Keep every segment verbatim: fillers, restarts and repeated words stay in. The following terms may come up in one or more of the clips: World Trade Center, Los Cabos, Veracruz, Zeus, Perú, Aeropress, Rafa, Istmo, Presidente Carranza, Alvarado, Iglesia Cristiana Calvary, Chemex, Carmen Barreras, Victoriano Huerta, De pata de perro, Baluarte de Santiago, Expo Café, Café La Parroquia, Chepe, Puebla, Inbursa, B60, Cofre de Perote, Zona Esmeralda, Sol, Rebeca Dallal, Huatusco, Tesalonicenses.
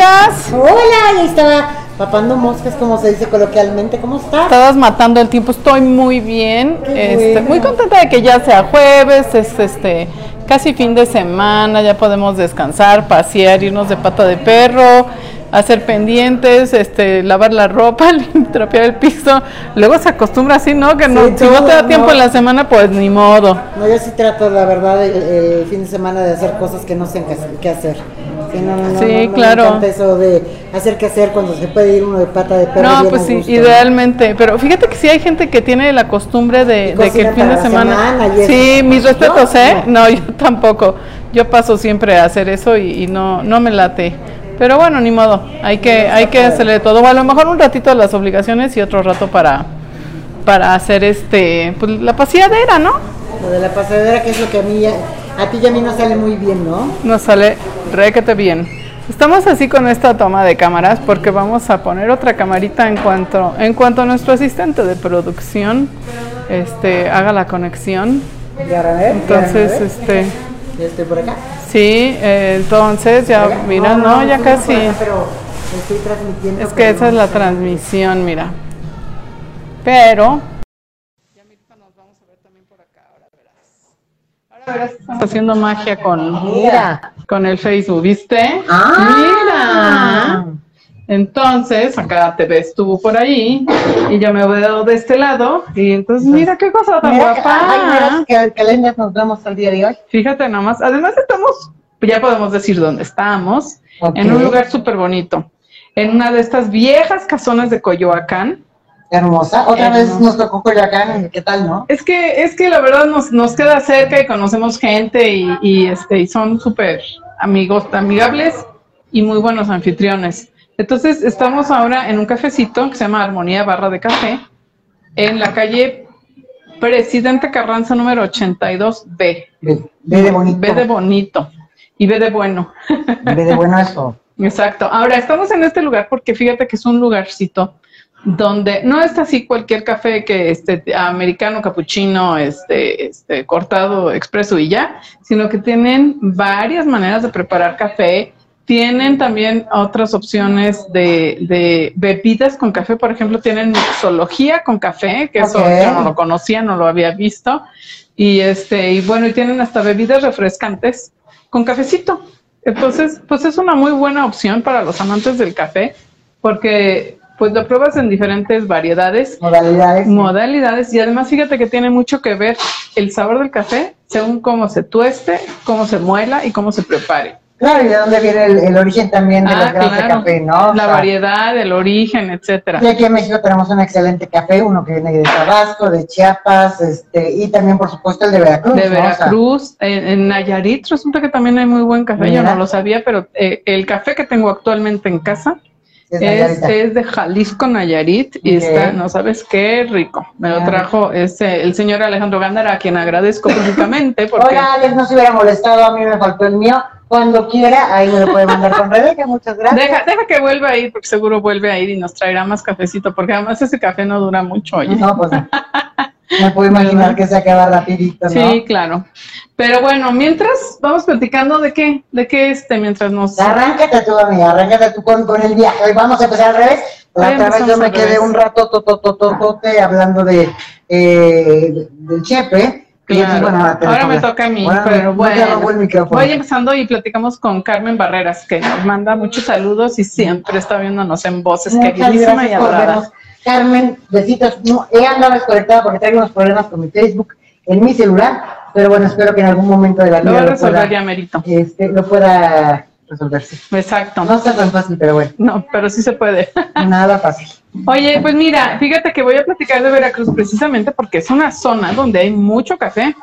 moscas. Hola, ahí estaba papando moscas, como se dice coloquialmente. ¿Cómo estás? Estabas matando el tiempo. Estoy muy bien. Este, bueno. Muy contenta de que ya sea jueves, es este casi fin de semana, ya podemos descansar, pasear, irnos de pata de perro, hacer pendientes, este, lavar la ropa, trapear el piso. Luego se acostumbra así, ¿no? Que no, sí, si no te da tiempo no. en la semana, pues ni modo. No, yo sí trato, la verdad, el, el fin de semana de hacer cosas que no sé qué hacer. Sí, no, no, sí no, claro. Me encanta eso de hacer que hacer cuando se puede ir uno de pata de perro. No, pues sí, idealmente. Pero fíjate que sí hay gente que tiene la costumbre de, de que el fin de semana. semana sí, mis respetos, ¿eh? No. no, yo tampoco. Yo paso siempre a hacer eso y, y no, no me late. Pero bueno, ni modo, hay que, hay que hacerle todo. A lo mejor un ratito las obligaciones y otro rato para, para hacer este, pues, la paseadera, ¿no? Lo de la paseadera, que es lo que a mí, ya, a ti y a mí no sale muy bien, ¿no? Nos sale requete bien. Estamos así con esta toma de cámaras porque vamos a poner otra camarita en cuanto, en cuanto a nuestro asistente de producción este, haga la conexión. Entonces, este... Yo estoy por acá. Sí, eh, entonces ya, ¿Oiga? mira, no, no, no ya casi. Acá, pero estoy transmitiendo. Es que esa es la transmisión, mira. Pero. Ya, Mirta, nos vamos a ver también por acá, ahora verás. Ahora verás que estamos haciendo magia con, mira. con el Facebook, ¿viste? ¡Ah! Mira. Entonces, acá te ves tú por ahí, y yo me veo de este lado, y entonces, mira qué cosa tan mira, guapa. Ay, mira, qué lindas nos vemos el día de hoy. Fíjate nomás, además estamos, ya podemos decir dónde estamos, okay. en un lugar súper bonito, en una de estas viejas casonas de Coyoacán. Hermosa, otra eh, vez nos tocó Coyoacán, ¿qué tal, no? Es que, es que la verdad nos, nos queda cerca y conocemos gente, y, y, este, y son súper amigos, amigables, y muy buenos anfitriones. Entonces, estamos ahora en un cafecito que se llama Armonía Barra de Café, en la calle Presidente Carranza, número ochenta y dos B. B, B de bonito. B de bonito. Y B de bueno. B de bueno eso. Exacto. Ahora, estamos en este lugar porque fíjate que es un lugarcito donde no está así cualquier café que este americano, capuchino, este, este cortado, expreso y ya, sino que tienen varias maneras de preparar café. Tienen también otras opciones de, de bebidas con café, por ejemplo, tienen mixología con café, que okay. eso yo no lo conocía, no lo había visto, y este y bueno, y tienen hasta bebidas refrescantes con cafecito. Entonces, pues es una muy buena opción para los amantes del café, porque pues lo pruebas en diferentes variedades, modalidades, modalidades, y además fíjate que tiene mucho que ver el sabor del café según cómo se tueste, cómo se muela y cómo se prepare. Claro, y de dónde viene el, el origen también de ah, los granos claro. de café, ¿no? O la sea, variedad, el origen, etcétera. Y aquí en México tenemos un excelente café, uno que viene de Tabasco, de Chiapas, este, y también, por supuesto, el de Veracruz. De ¿no? Veracruz, o sea, en, en Nayarit resulta que también hay muy buen café, ¿verdad? Yo no lo sabía, pero eh, el café que tengo actualmente en casa es, es, es de Jalisco, Nayarit, okay. y está, no sabes qué rico. Me lo trajo ese, el señor Alejandro Gándara, a quien agradezco públicamente. Porque... Hola, Alex, no se hubiera molestado, a mí me faltó el mío. Cuando quiera, ahí me lo puede mandar con Rebeca, muchas gracias. Deja, deja que vuelva a ir, porque seguro vuelve a ir y nos traerá más cafecito, porque además ese café no dura mucho, oye. No, pues no. Me puedo imaginar que se acaba rapidito, ¿no? Sí, claro. Pero bueno, mientras, vamos platicando de qué, de qué este, mientras nos... Arráncate tú, amiga, arráncate tú con, con el viaje. Hoy vamos a empezar al revés. La otra vez yo me quedé un rato tototototote hablando de, eh, del chepe. Claro. Bueno, ahora me toca a mí, bueno, pero bueno, voy empezando y platicamos con Carmen Barreras, que nos manda muchos saludos y siempre está viéndonos en voces, queridísima y adorada. Carmen, besitos. No, he andado desconectada porque traigo unos problemas con mi Facebook en mi celular, pero bueno, espero que en algún momento de la vida lo, lo resolver pueda, ya merito. Este, lo pueda resolverse. Exacto. No está tan fácil, pero bueno. No, pero sí se puede. Nada fácil. Oye, pues mira, fíjate que voy a platicar de Veracruz precisamente porque es una zona donde hay mucho café.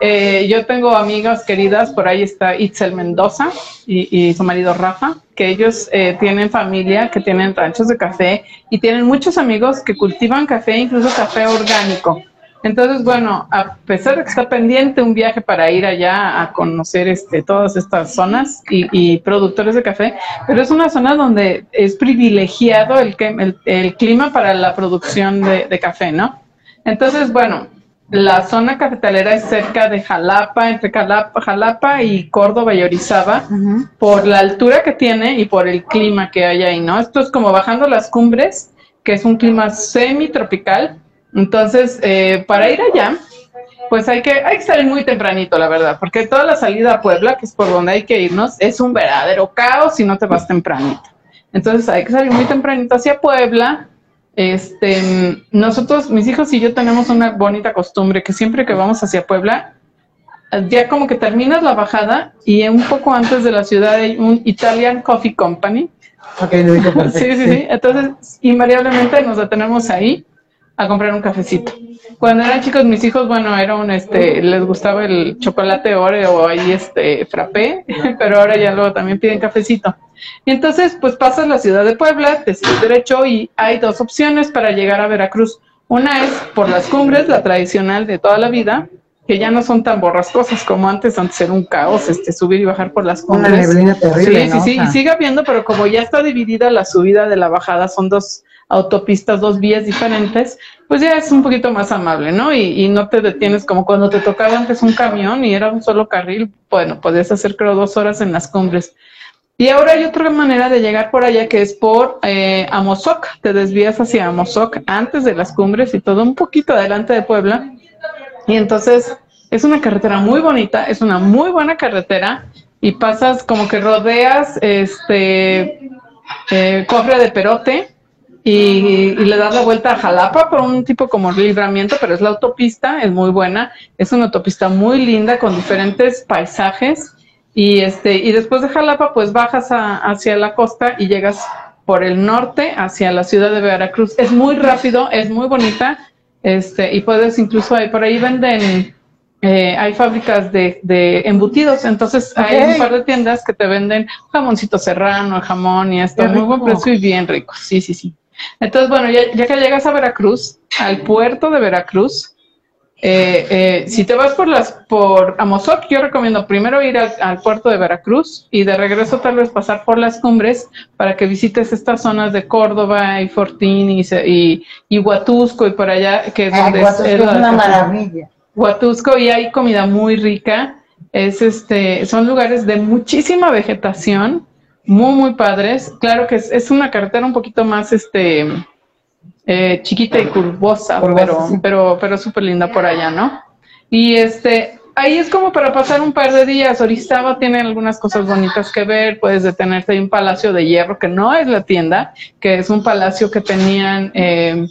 Eh, yo tengo amigas queridas, por ahí está Itzel Mendoza y, y su marido Rafa, que ellos eh, tienen familia, que tienen ranchos de café y tienen muchos amigos que cultivan café, incluso café orgánico. Entonces, bueno, a pesar de que está pendiente un viaje para ir allá a conocer este, todas estas zonas y, y productores de café, pero es una zona donde es privilegiado el, el, el clima para la producción de, de café, ¿no? Entonces, bueno, La zona cafetalera es cerca de Jalapa, entre Jalapa, Jalapa y Córdoba y Orizaba, uh-huh. por la altura que tiene y por el clima que hay ahí, ¿no? Esto es como bajando las cumbres, que es un clima semitropical. Entonces, eh, para ir allá, pues hay que, hay que salir muy tempranito, la verdad, porque toda la salida a Puebla, que es por donde hay que irnos, es un verdadero caos si no te vas tempranito. Entonces, hay que salir muy tempranito hacia Puebla. Este, nosotros, mis hijos y yo tenemos una bonita costumbre que siempre que vamos hacia Puebla, ya como que terminas la bajada y un poco antes de la ciudad hay un Italian Coffee Company. Okay, lo digo perfecto. Sí, sí, sí. Entonces, invariablemente nos detenemos ahí a comprar un cafecito. Cuando eran chicos, mis hijos, bueno, era un, este, les gustaba el chocolate Oreo o ahí, este, frappé, pero ahora ya luego también piden cafecito. Y entonces, pues pasas la ciudad de Puebla, te sigues derecho y hay dos opciones para llegar a Veracruz. Una es por las cumbres, la tradicional de toda la vida, que ya no son tan borrascosas como antes, antes era un caos, este, subir y bajar por las cumbres. Una neblina terrible, sí, ¿no? Sí, sí, o sea, y sigue habiendo, pero como ya está dividida la subida de la bajada, son dos autopistas, dos vías diferentes, pues ya es un poquito más amable, ¿no? Y, y no te detienes como cuando te tocaba antes un camión y era un solo carril, bueno, podías hacer creo dos horas en las cumbres. Y ahora hay otra manera de llegar por allá que es por eh, Amozoc, te desvías hacia Amozoc antes de las cumbres y todo un poquito adelante de Puebla. Y entonces es una carretera muy bonita, es una muy buena carretera y pasas como que rodeas este eh, Cofre de Perote, Y, y le das la vuelta a Jalapa por un tipo como libramiento, pero es la autopista, es muy buena, es una autopista muy linda con diferentes paisajes y este y después de Jalapa pues bajas a, hacia la costa y llegas por el norte hacia la ciudad de Veracruz. Es muy rápido, es muy bonita este y puedes incluso ahí, por ahí venden, eh, hay fábricas de, de embutidos, entonces okay. hay un par de tiendas que te venden jamoncito serrano, jamón y esto, muy buen precio y bien rico, sí, sí, sí. Entonces, bueno, ya, ya que llegas a Veracruz, al puerto de Veracruz, eh, eh, si te vas por las por Amozoc, yo recomiendo primero ir al, al puerto de Veracruz y de regreso tal vez pasar por las cumbres para que visites estas zonas de Córdoba y Fortín y, y, y Huatusco y por allá, que es donde Ay, Huatusco es, es, es una maravilla. Huatusco, y hay comida muy rica, es este, son lugares de muchísima vegetación, muy, muy padres. Claro que es, es una carretera un poquito más este eh, chiquita y curvosa, pero, pero, pero súper linda por allá, ¿no? Y este ahí es como para pasar un par de días. Orizaba tiene algunas cosas bonitas que ver. Puedes detenerte en un palacio de hierro, que no es la tienda, que es un palacio que tenían, eh,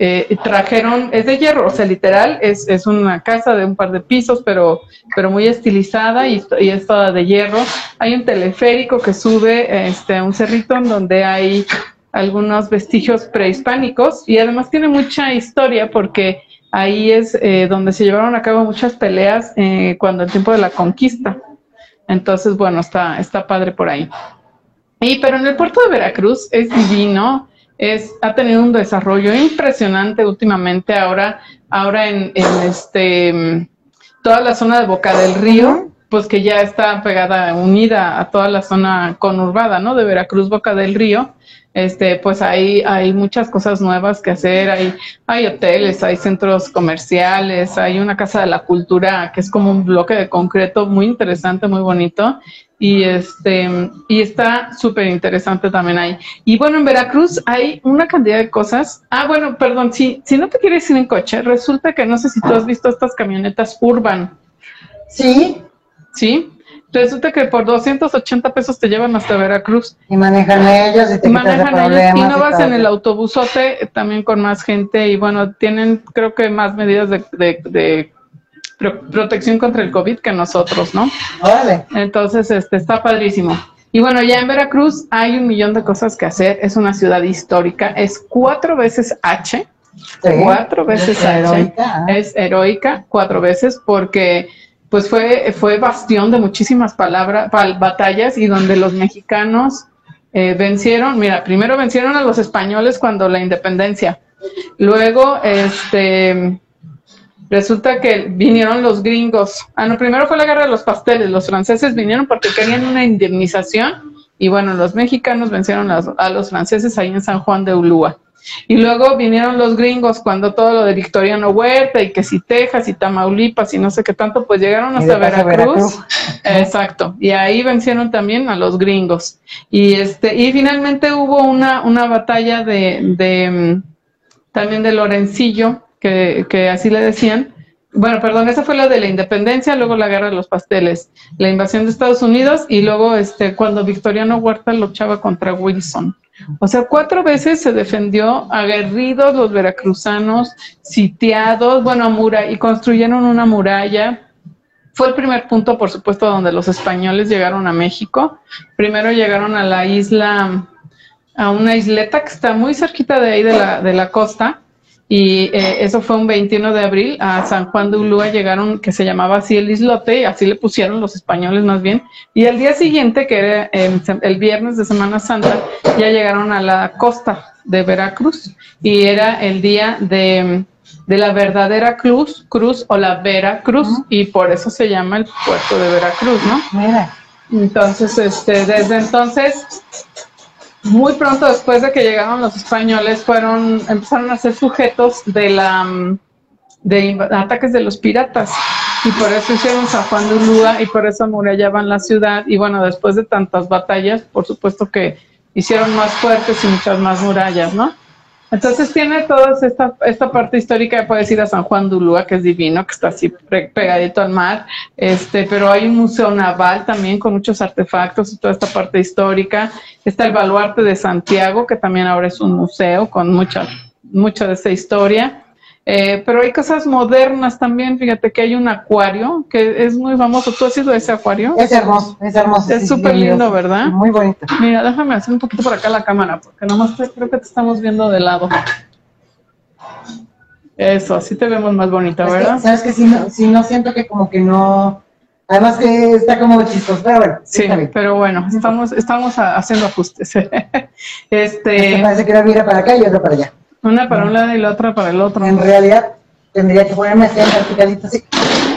eh, trajeron, es de hierro, o sea, literal, es, es una casa de un par de pisos, pero, pero muy estilizada y, y es toda de hierro. Hay un teleférico que sube este, a un cerrito en donde hay algunos vestigios prehispánicos y además tiene mucha historia porque ahí es eh, donde se llevaron a cabo muchas peleas eh, cuando el tiempo de la conquista. Entonces, bueno, está, está padre por ahí. Y, pero en el puerto de Veracruz es divino, es, ha tenido un desarrollo impresionante últimamente. Ahora, ahora en, en este, toda la zona de Boca del Río, pues que ya está pegada, unida a toda la zona conurbada, ¿no? De Veracruz, Boca del Río, este, pues ahí hay muchas cosas nuevas que hacer, hay, hay hoteles, hay centros comerciales, hay una casa de la cultura que es como un bloque de concreto muy interesante, muy bonito, y este, y está súper interesante también ahí. Y bueno, en Veracruz hay una cantidad de cosas. Ah, bueno, perdón, si, si no te quieres ir en coche, resulta que no sé si tú has visto estas camionetas urban. Sí. Sí, resulta que por doscientos ochenta pesos te llevan hasta Veracruz. Y manejan ellos y te manejan quitas de ellos y no vas y en el autobusote también con más gente y bueno, tienen creo que más medidas de, de, de protección contra el COVID que nosotros, ¿no? Vale. Entonces, este, está padrísimo. Y bueno, ya en Veracruz hay un millón de cosas que hacer, es una ciudad histórica, es cuatro veces H, sí, cuatro veces es H, heroica, ¿eh? Es heroica, cuatro veces porque... pues fue, fue bastión de muchísimas palabras, batallas y donde los mexicanos eh, vencieron, mira, primero vencieron a los españoles cuando la independencia, luego este resulta que vinieron los gringos, ah no, primero fue la guerra de los pasteles, los franceses vinieron porque querían una indemnización y bueno, los mexicanos vencieron a, a los franceses ahí en San Juan de Ulúa. Y luego vinieron los gringos cuando todo lo de Victoriano Huerta y que si Texas y Tamaulipas y no sé qué tanto, pues llegaron hasta Veracruz. Veracruz. Exacto. Y ahí vencieron también a los gringos. Y este y finalmente hubo una, una batalla de, de también de Lorencillo, que, que así le decían. Bueno, perdón, esa fue la de la independencia, luego la guerra de los pasteles, la invasión de Estados Unidos y luego este cuando Victoriano Huerta luchaba contra Wilson. O sea, cuatro veces se defendió aguerridos los veracruzanos, sitiados, bueno, muralla, y construyeron una muralla. Fue el primer punto, por supuesto, donde los españoles llegaron a México. Primero llegaron a la isla, a una isleta que está muy cerquita de ahí de la, de la costa. Y eh, eso fue un veintiuno de abril, a San Juan de Ulúa llegaron, que se llamaba así el islote, y así le pusieron los españoles más bien, y al día siguiente, que era el, el viernes de Semana Santa, ya llegaron a la costa de Veracruz, y era el día de, de la verdadera cruz, cruz o la Veracruz, uh-huh. Y por eso se llama el puerto de Veracruz, ¿no? Mira. Entonces, este, desde entonces... Muy pronto después de que llegaron los españoles, fueron empezaron a ser sujetos de la de ataques de los piratas y por eso hicieron San Juan de Ulúa y por eso amurallaban la ciudad y bueno, después de tantas batallas, por supuesto que hicieron más fuertes y muchas más murallas, ¿no? Entonces tiene toda esta, esta parte histórica, puedes ir a San Juan de Ulúa, que es divino, que está así pegadito al mar, este, pero hay un museo naval también con muchos artefactos y toda esta parte histórica. Está el baluarte de Santiago, que también ahora es un museo con mucha, mucha de esa historia. Eh, pero hay cosas modernas también, fíjate que hay un acuario que es muy famoso. ¿Tú has ido a ese acuario? Es hermoso, es hermoso. Es súper sí, lindo, ¿verdad? Muy bonito. Mira, déjame hacer un poquito por acá la cámara, porque nomás te, creo que te estamos viendo de lado. Eso, así te vemos más bonita, es ¿verdad? Que, Sabes que si no, si no siento que como que no... Además que está como chistoso, pero bueno. Sí, sí pero bueno, estamos, estamos a, haciendo ajustes. este es que Parece que una mira para acá y otra para allá. Una para un lado y la otra para el otro. En realidad, tendría que ponerme así, verticalito, así,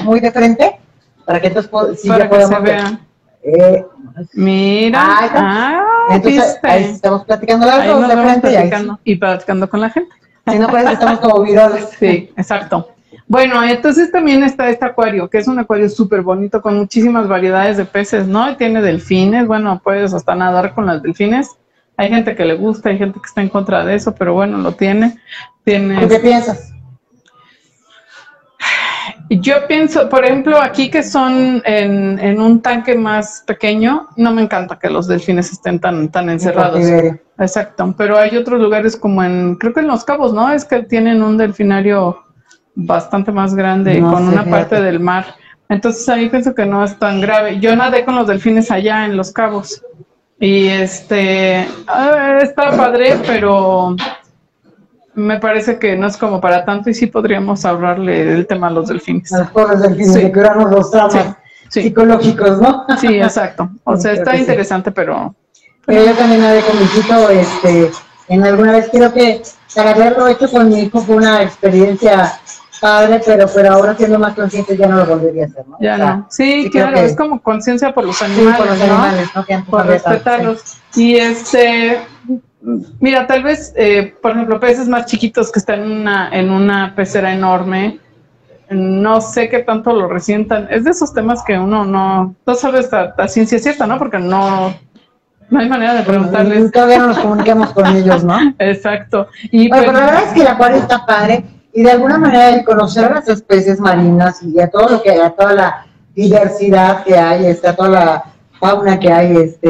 muy de frente, para que entonces sí ya podamos ver. Eh, Mira, ahí ah, entonces, ahí estamos platicando las dos de frente y ahí sí. Y platicando con la gente. Si no, pues estamos como virados. Sí, exacto. Bueno, entonces también está este acuario, que es un acuario súper bonito con muchísimas variedades de peces, ¿no? Y tiene delfines, bueno, puedes hasta nadar con los delfines. Hay gente que le gusta, hay gente que está en contra de eso, pero bueno, lo tiene. Tienes... ¿Qué piensas? Yo pienso, por ejemplo, aquí que son en, en un tanque más pequeño, no me encanta que los delfines estén tan, tan encerrados. Exacto, pero hay otros lugares como en, creo que en Los Cabos, ¿no? Es que tienen un delfinario bastante más grande, no, con una parte del mar. Entonces ahí pienso que no es tan grave. Yo nadé con los delfines allá en Los Cabos. Y este, está padre, pero me parece que no es como para tanto y sí podríamos ahorrarle el tema a los delfines. A los pobres delfines, sí. De curarnos los traumas sí, sí. psicológicos, ¿no? Sí, exacto. O sea, creo está interesante, sí. pero... Pero yo también nadé con mi chico, este, en alguna vez creo que para haberlo hecho con mi hijo fue una experiencia... Padre, pero, pero ahora siendo más consciente ya no lo volvería a hacer, ¿no? Ya o sea, no. Sí, sí claro, que... es como conciencia por los animales, sí, por los ¿no? animales, ¿no? Que por respetarlos. Sí. Y este, mira, tal vez, eh, por ejemplo, peces más chiquitos que están en una, en una pecera enorme, no sé qué tanto lo resientan. Es de esos temas que uno no, no sabe hasta la ciencia cierta, ¿no? Porque no... No hay manera de preguntarles. Bueno, todavía no nos comunicamos con ellos, ¿no? Exacto. Y bueno, pues, pero la verdad es que el acuario está padre. Y de alguna manera el conocer a las especies marinas y a todo lo que hay, a toda la diversidad que hay, a toda la fauna que hay este,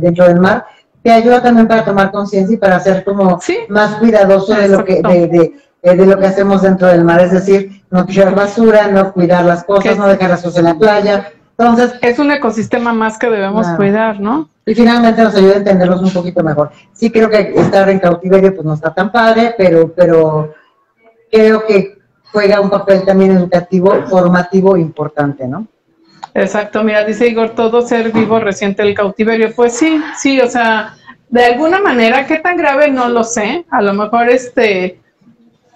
dentro del mar, te ayuda también para tomar conciencia y para ser como ¿Sí? más cuidadoso de lo, que, de, de, de lo que hacemos dentro del mar. Es decir, no tirar basura, no cuidar las cosas, ¿Qué? no dejar las cosas en la playa. Entonces, es un ecosistema más que debemos claro. cuidar, ¿no? Y finalmente nos ayuda a entenderlos un poquito mejor. Sí creo que estar en cautiverio pues no está tan padre, pero... pero creo que juega un papel también educativo, formativo importante, ¿no? Exacto, mira, dice Igor, todo ser vivo resiente el cautiverio. Pues sí, sí, o sea, de alguna manera, ¿qué tan grave? No lo sé. A lo mejor, este,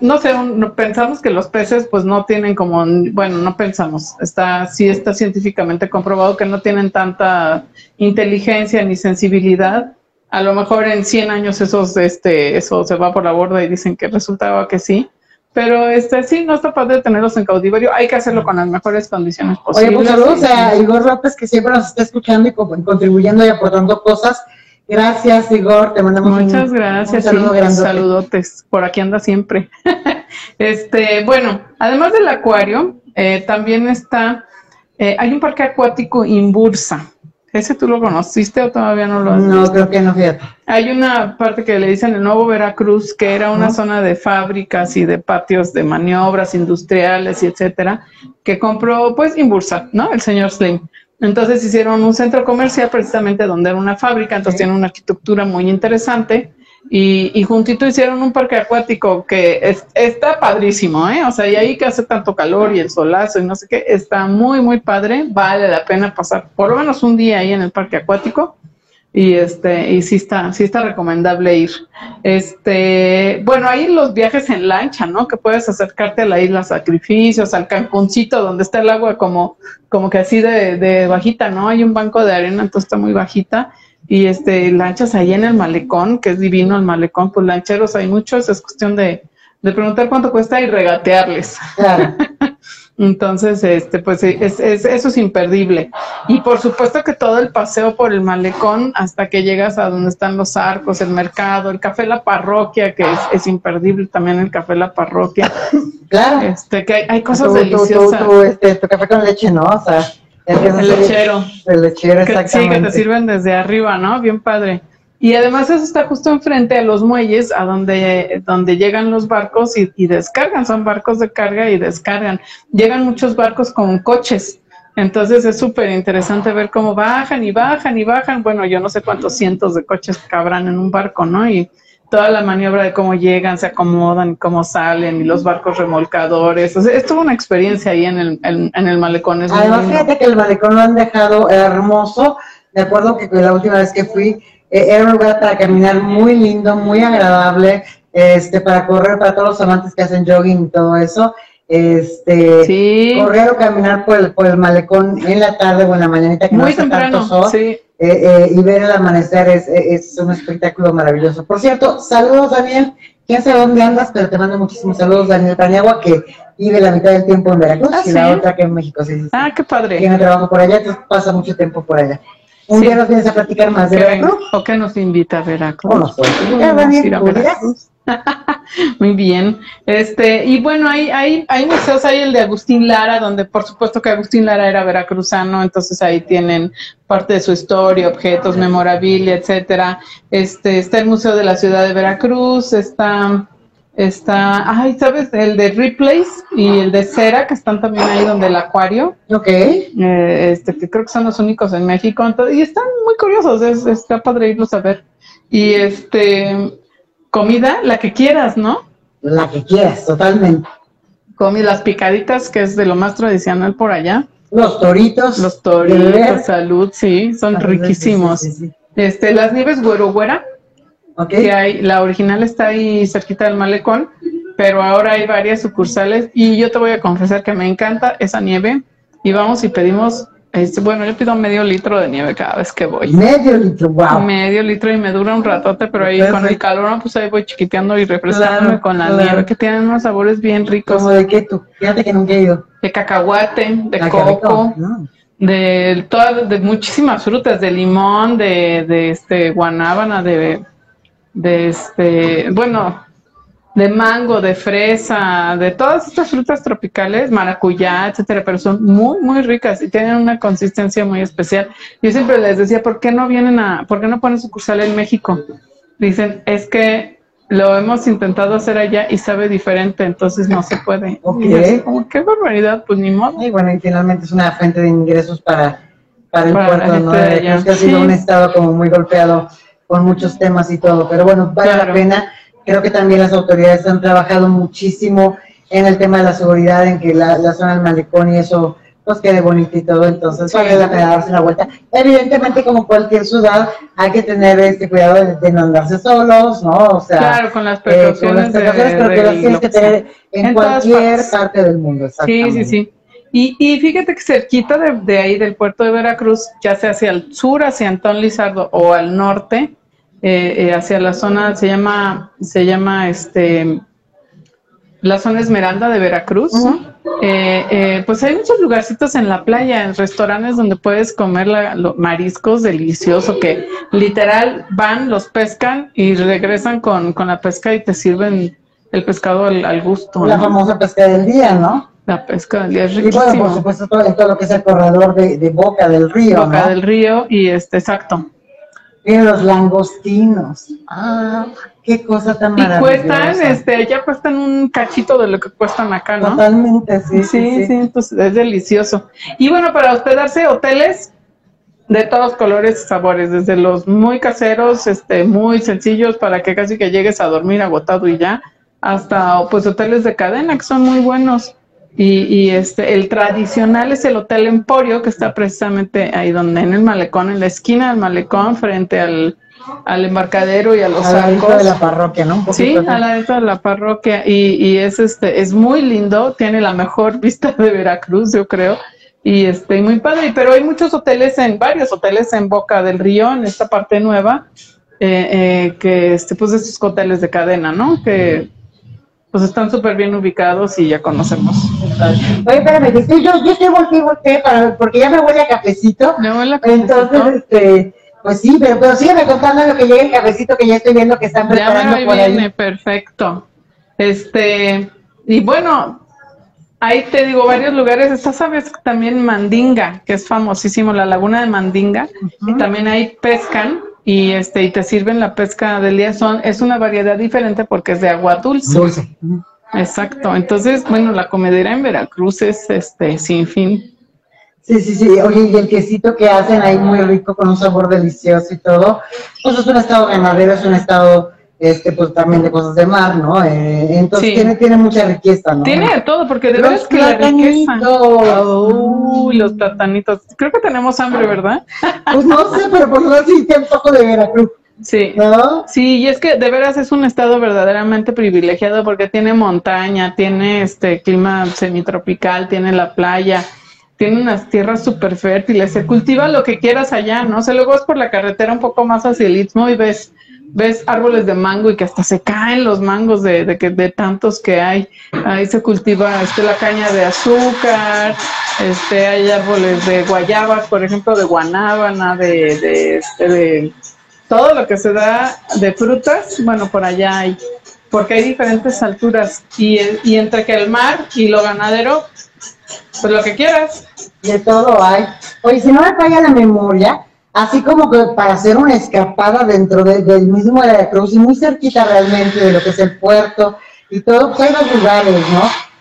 no sé, un, pensamos que los peces, pues no tienen como, bueno, no pensamos, está, sí está científicamente comprobado que no tienen tanta inteligencia ni sensibilidad A lo mejor en cien años esos, este, eso se va por la borda y dicen que resultaba que sí. Pero este sí, no está padre tenerlos en cautiverio. Hay que hacerlo con las mejores condiciones posibles. Oye, pues saludos a Igor López, que siempre nos está escuchando y contribuyendo y aportando cosas. Gracias, Igor. Te mandamos muchas un, gracias. Un saludo, sí, saludotes. Por aquí anda siempre. este Bueno, además del acuario, eh, también está... Eh, hay un parque acuático Inbursa. ¿Ese tú lo conociste o todavía no lo has visto? No, creo que no, fíjate. Hay una parte que le dicen el Nuevo Veracruz, que era una, ¿no?, zona de fábricas y de patios de maniobras industriales y etcétera, que compró, pues, Inbursa, ¿no?, el señor Slim. Entonces hicieron un centro comercial precisamente donde era una fábrica, entonces sí, tiene una arquitectura muy interesante. Y, y juntito hicieron un parque acuático que es, está padrísimo, ¿eh? O sea, y ahí que hace tanto calor y el solazo y no sé qué, está muy, muy padre. Vale la pena pasar por lo menos un día ahí en el parque acuático. Y este, y sí está, sí está recomendable ir. Este, bueno, ahí los viajes en lancha, ¿no? Que puedes acercarte a la isla Sacrificios, al Cancuncito, donde está el agua como, como que así de, de bajita, ¿no? Hay un banco de arena, entonces está muy bajita. Y este, lanchas ahí en el malecón, que es divino el malecón, pues lancheros hay muchos, es cuestión de, de preguntar cuánto cuesta y regatearles. Claro. Entonces, este, pues es, es, eso es imperdible. Y por supuesto que todo el paseo por el malecón hasta que llegas a donde están los arcos, el mercado, el Café La Parroquia, que es, es imperdible también el Café La Parroquia. Claro. Este, que hay, hay cosas tú, deliciosas. Tú, tú, tú, este, tu café con leche, ¿no? O sea, el lechero. El lechero, exactamente. Sí, que te sirven desde arriba, ¿no? Bien padre. Y además eso está justo enfrente a los muelles, a donde, donde llegan los barcos y, y descargan, son barcos de carga y descargan. Llegan muchos barcos con coches, entonces es súper interesante ver cómo bajan y bajan y bajan. Bueno, yo no sé cuántos cientos de coches cabrán en un barco, ¿no? Y toda la maniobra de cómo llegan, se acomodan, cómo salen, y los barcos remolcadores. O sea, es toda una experiencia ahí en el, en, en el malecón. Es Además, fíjate que el malecón lo han dejado hermoso. Me acuerdo que la última vez que fui, era un lugar para caminar muy lindo, muy agradable, este, para correr, para todos los amantes que hacen jogging y todo eso. Este, sí. Correr o caminar por el, por el malecón en la tarde o en la mañanita, que muy no hace temprano, tanto sol, sí. eh, eh, y ver el amanecer es, es, es un espectáculo maravilloso. Por cierto, saludos, Daniel. Quién sabe dónde andas, pero te mando muchísimos saludos, Daniel Paniagua, que vive la mitad del tiempo en Veracruz, ¿Ah, y sí? la otra que en México. Sí, sí, ah, qué padre. Tiene trabajo por allá, entonces pasa mucho tiempo por allá. Un sí. día nos vienes a platicar más de Veracruz. ¿O qué nos invita a Veracruz? No, no, ya van a ir a Veracruz. Muy bien. Este, y bueno, hay, hay, hay museos, hay el de Agustín Lara, donde por supuesto que Agustín Lara era veracruzano, entonces ahí tienen parte de su historia, objetos, memorabilia, etcétera. Este, está el Museo de la Ciudad de Veracruz, está, está, ay, ¿sabes? El de Replays y el de Cera, que están también ahí donde el acuario. Ok. Eh, este, que creo que son los únicos en México, entonces, y están muy curiosos, es, está padre irlos a ver. Y este... comida, la que quieras, ¿no? La que quieras, totalmente. Comida, las picaditas, que es de lo más tradicional por allá. Los toritos. Los toritos, salud, sí, son salud, riquísimos. Sí, sí, sí. Este, las nieves güerogüera, okay. que hay, la original está ahí cerquita del malecón, pero ahora hay varias sucursales, y yo te voy a confesar que me encanta esa nieve, y vamos y pedimos... Este, bueno, yo pido medio litro de nieve cada vez que voy. Medio litro, wow. Medio litro y me dura un ratote, pero ahí Perfecto. Con el calor, pues ahí voy chiquiteando y refrescándome claro, con la claro. nieve, que tienen unos sabores bien ricos. Como de keto, fíjate que nunca he ido. De cacahuate, de la coco, no. de, todas, de muchísimas frutas, de limón, de, de este guanábana, de, de este, bueno, de mango, de fresa, de todas estas frutas tropicales, maracuyá, etcétera, pero son muy, muy ricas y tienen una consistencia muy especial. Yo siempre les decía, ¿por qué no vienen a, por qué no ponen sucursal en México? Dicen, es que lo hemos intentado hacer allá y sabe diferente, entonces no se puede. Okay. Como, qué barbaridad, pues ni modo. Y bueno, y finalmente es una fuente de ingresos para, para el para puerto, ¿no? Que ha sido sí. un estado como muy golpeado con muchos temas y todo, pero bueno, vale claro. la pena. Creo que también las autoridades han trabajado muchísimo en el tema de la seguridad, en que la, la zona del malecón y eso pues quede bonito y todo, entonces sí. vale la pena darse la vuelta. Evidentemente, como cualquier ciudad, hay que tener este cuidado de, de no andarse solos, ¿no? O sea, claro, con las precauciones, eh, con las precauciones de, pero de, que las tienes que tener en, en cualquier parte del mundo. Sí, sí, sí. Y, y fíjate que cerquita de, de ahí, del puerto de Veracruz, ya sea hacia el sur, hacia Antón Lizardo o al norte, eh, eh, hacia la zona, se llama, se llama este, la zona Esmeralda de Veracruz. Uh-huh. eh, eh, pues hay muchos lugarcitos en la playa, en restaurantes donde puedes comer la, los mariscos deliciosos que literal van, los pescan y regresan con, con la pesca y te sirven el pescado al, al gusto. La, ¿no?, famosa pesca del día, ¿no? La pesca del día es riquísima. Y bueno, por supuesto, todo, todo lo que es el corredor de, de Boca del Río, Boca, ¿no?, del Río, y este, exacto. Y los langostinos. Ah, qué cosa tan maravillosa. Y cuestan, este, allá cuestan un cachito de lo que cuestan acá, ¿no? Totalmente, sí. Sí, sí, sí, sí, entonces es delicioso. Y bueno, para hospedarse, hoteles de todos colores y sabores, desde los muy caseros, este, muy sencillos, para que casi que llegues a dormir agotado y ya, hasta pues hoteles de cadena que son muy buenos. Y, y este, el tradicional es el Hotel Emporio, que está precisamente ahí donde, en el malecón, en la esquina del malecón, frente al, al embarcadero y a los arcos. A la de la parroquia, ¿no? Un poquito, sí, ¿no?, a la de la parroquia, y, y es, este, es muy lindo, tiene la mejor vista de Veracruz, yo creo, y este, muy padre. Pero hay muchos hoteles, en varios hoteles en Boca del Río, en esta parte nueva, eh, eh, que este, pues estos hoteles de cadena, ¿no?, que pues están súper bien ubicados y ya conocemos. Oye, espérame, yo, yo estoy volteé, volteé, para, porque ya me huele a cafecito. Me huele a cafecito. Entonces, este, pues sí, pero, pero sígueme contando lo que llegue el cafecito, que ya estoy viendo que están preparando ya por viene, ahí. Perfecto. Este, y bueno, ahí te digo varios lugares. Está, sabes, también Mandinga, que es famosísimo, la laguna de Mandinga. Uh-huh. Y también ahí pescan. Y este y te sirven la pesca del día. Son, es una variedad diferente porque es de agua dulce. Dulce. Exacto. Entonces, bueno, la comedera en Veracruz es este sin fin. Sí, sí, sí. Oye, y el quesito que hacen ahí muy rico, con un sabor delicioso y todo. Pues es un estado ganadero, es un estado este pues también de cosas de mar, ¿no? Eh, entonces sí. tiene, tiene mucha riqueza, ¿no? Tiene de todo, porque de verdad es que la riqueza. Oh, uy, los platanitos. Creo que tenemos hambre, ¿verdad? Pues no sé, pero por lo menos sí, un poco de Veracruz. Sí, ¿no? Sí, y es que de veras es un estado verdaderamente privilegiado, porque tiene montaña, tiene este clima semitropical, tiene la playa, tiene unas tierras súper fértiles, se cultiva lo que quieras allá, ¿no? O sea, luego vas por la carretera un poco más hacia el Istmo y ves... ves árboles de mango y que hasta se caen los mangos de, de, de, de tantos que hay. Ahí se cultiva este, la caña de azúcar, este, hay árboles de guayabas, por ejemplo, de guanábana, de, de, de, de todo lo que se da de frutas, bueno, por allá hay, porque hay diferentes alturas, y, y entre que el mar y lo ganadero, pues lo que quieras. De todo hay. Oye, si no me falla la memoria... Así como que para hacer una escapada dentro de, del mismo Veracruz, y muy cerquita realmente de lo que es el puerto y todo, pues hay dos lugares,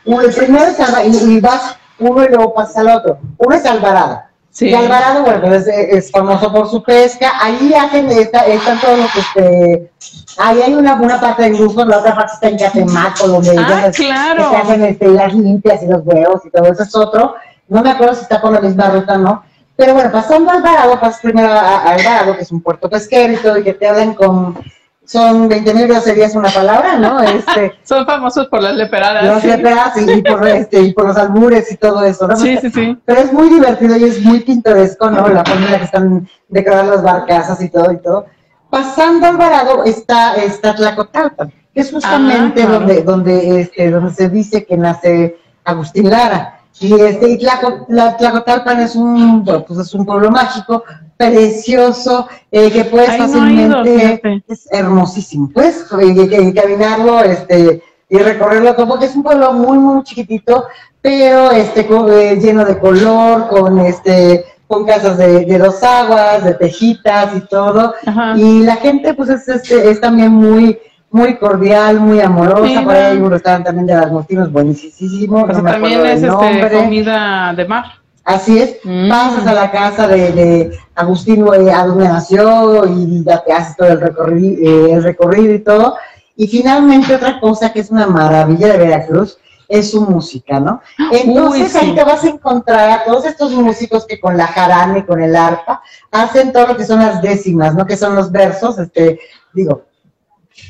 ¿no? El primero es Alvarado, y vas uno y luego pasas al otro. Uno es Alvarado. Sí. Y Alvarado, bueno, es, es famoso por su pesca. Ahí hacen, está, están todos los, este, ahí hay una, una parte de grupo, la otra parte está en Catemaco, donde ah, ellos claro. se hacen este, las limpias y los huevos y todo eso es otro. No me acuerdo si está por la misma ruta, ¿no? Pero bueno, pasando al Alvarado, pasas primero a Alvarado, que es un puerto pesquero y todo, y que te hablan con... Son veinte mil groserías una palabra, ¿no? Este, son famosos por las leperadas. Las ¿sí? leperadas y, y, por, este, y por los albures y todo eso, ¿no? Sí, sí, sí. Pero es muy divertido y es muy pintoresco, ¿no? La forma en la que están decoradas las barcazas y todo y todo. Pasando al Alvarado está, está Tlacotalpan, que es justamente ah, claro. donde, donde, este, donde se dice que nace Agustín Lara. Y este y Tlaco, la, Tlacotalpan es un bueno, pues es un pueblo mágico, precioso, eh, que puedes Ay, fácilmente, no ido, es hermosísimo, pues, y, y, y caminarlo, este, y recorrerlo todo, porque es un pueblo muy, muy chiquitito, pero este con, eh, lleno de color, con este, con casas de, de dos aguas, de tejitas y todo. Ajá. Y la gente pues es, este, es también muy muy cordial, muy amorosa, sí, por ahí hay un restaurante también de langostinos buenísimo, pues no también es este, comida de mar. Así es, mm. pasas a la casa de, de Agustín, eh, a donde nació, y ya te haces todo el recorrido, eh, el recorrido y todo, y finalmente otra cosa que es una maravilla de Veracruz, es su música, ¿no? Entonces Uy, sí. ahí te vas a encontrar a todos estos músicos que con la jarana y con el arpa hacen todo lo que son las décimas, ¿no? Que son los versos, este, digo,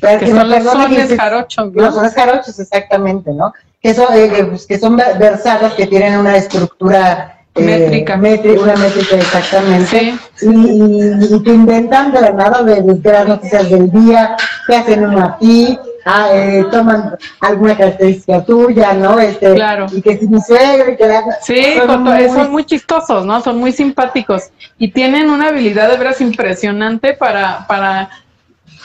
Pero que, que son los sones que, jarochos, ¿no? Los sones jarochos, exactamente, ¿no? Que son, eh, que son versadas, que tienen una estructura métrica. Eh, métrica, métrica, exactamente. Sí. Y, y, y te inventan de la nada de, de las noticias del día, te hacen uno a ti, ah, eh, toman alguna característica tuya, ¿no? Este, claro. Y que si mi suegro y que la... Sí, son muy... son muy chistosos, ¿no? Son muy simpáticos. Y tienen una habilidad de veras impresionante para... para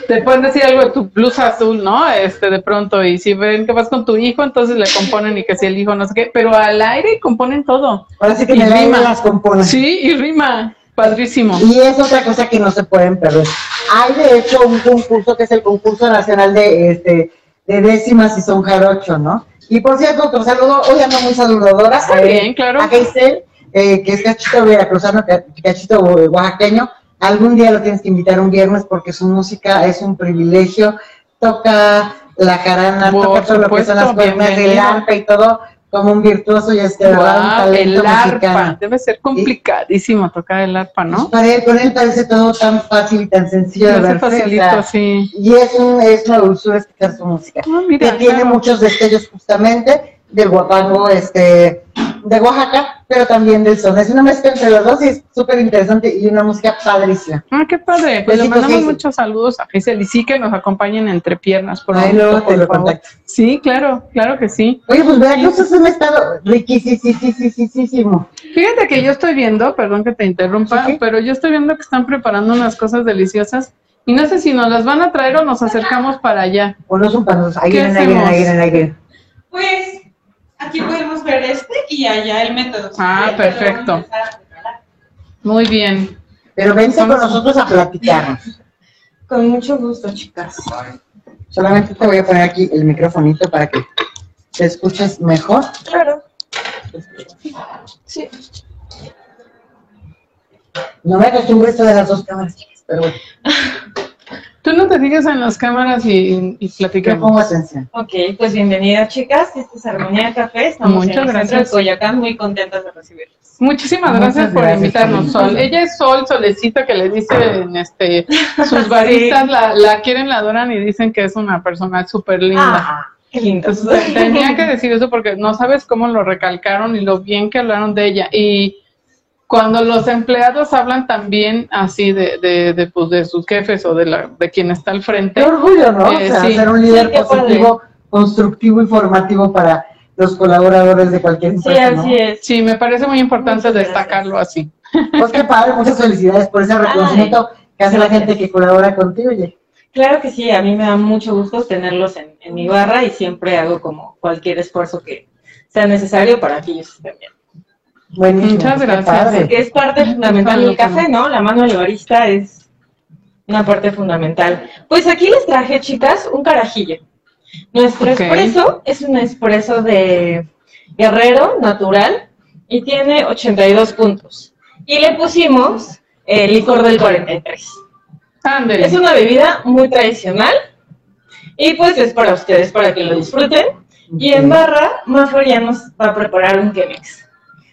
te pueden decir algo de tu blusa azul, ¿no? Este, de pronto, y si ven que vas con tu hijo, entonces le componen y que si el hijo no sé qué, pero al aire componen todo. Ahora sí que en el aire las componen. Sí, y rima, padrísimo. Y es otra cosa que no se pueden perder. Hay de hecho un concurso que es el concurso nacional de, este, de décimas y son jarocho, ¿no? Y por cierto, otro saludo, hoy ando muy saludadora. Está bien, claro. A Keisel, eh, que es cachito veracruzano, cachito oaxaqueño. Algún día lo tienes que invitar un viernes porque su música es un privilegio. Toca la jarana, wow, toca todo supuesto, lo que son las cuerdas del arpa y todo, como un virtuoso y es que wow, un talento mexicano. Arpa. Debe ser complicadísimo y, tocar el arpa, ¿no? Pues para él, con él parece todo tan fácil y tan sencillo. No de facilito, o sea, sí. Y es, un, es una dulzura escuchar su música. Oh, mira, que claro. Tiene muchos destellos justamente del guapango, este... de Oaxaca, pero también del son. Es una mezcla entre los dos y es súper interesante y una música padrísima. Ah, qué padre. Pues le mandamos muchos saludos a Giselle y sí que nos acompañen entre piernas. Por ahí luego te lo contacto. Sí, claro, claro que sí. Oye, pues Veracruz es un estado riquísimo. Fíjate que yo estoy viendo, perdón que te interrumpa, pero yo estoy viendo que están preparando unas cosas deliciosas y no sé si nos las van a traer o nos acercamos para allá. Bueno, son para nosotros. Ahí vienen, ahí vienen, ahí vienen, ahí vienen. Pues... aquí podemos ver este y allá el método. Ah, perfecto. Muy bien. Pero vente con nosotros a platicarnos. Con mucho gusto, chicas. Solamente te voy a poner aquí el microfonito para que te escuches mejor. Claro. Sí. No me acostumbro a esto de las dos cámaras, chicas, pero bueno. Tú no te fijas en las cámaras y, y platicamos. Yo pongo atención. Ok, pues bienvenidas, chicas. Esta es Armonía de Café. Estamos Muchas en el centro de Coyoacán, muy contentas de recibirlos. Muchísimas Muchas gracias por gracias, invitarnos, Sol. Ella es Sol, Solecita, que le dicen este, sus baristas, sí. la, la quieren, la adoran y dicen que es una persona súper linda. Ah, qué lindo. Entonces, tenía que decir eso porque no sabes cómo lo recalcaron y lo bien que hablaron de ella. Y... cuando los empleados hablan también así de, de, de, pues de sus jefes o de, la, de quien está al frente. Qué orgullo, ¿no? Eh, o sea, sí, ser un líder sí, positivo, padre. Constructivo y formativo para los colaboradores de cualquier empresa, sí, así ¿no? es. Sí, me parece muy importante muchas destacarlo gracias. Así. Pues qué padre, muchas felicidades por ese reconocimiento Ay, que hace gracias. La gente que colabora contigo, oye. Claro que sí, a mí me da mucho gusto tenerlos en, en mi barra y siempre hago como cualquier esfuerzo que sea necesario para que ellos estén bien. Buenísimo, muchas gracias. Que es parte fundamental del café, ¿no? La mano del barista es una parte fundamental. Pues aquí les traje, chicas, un carajillo. Nuestro okay. espresso es un espresso de Guerrero natural y tiene ochenta y dos puntos. Y le pusimos el licor del cuarenta y tres. Andale. Es una bebida muy tradicional y pues es para ustedes, para que lo disfruten. Okay. Y en barra, Mafo ya nos va a preparar un Chemex.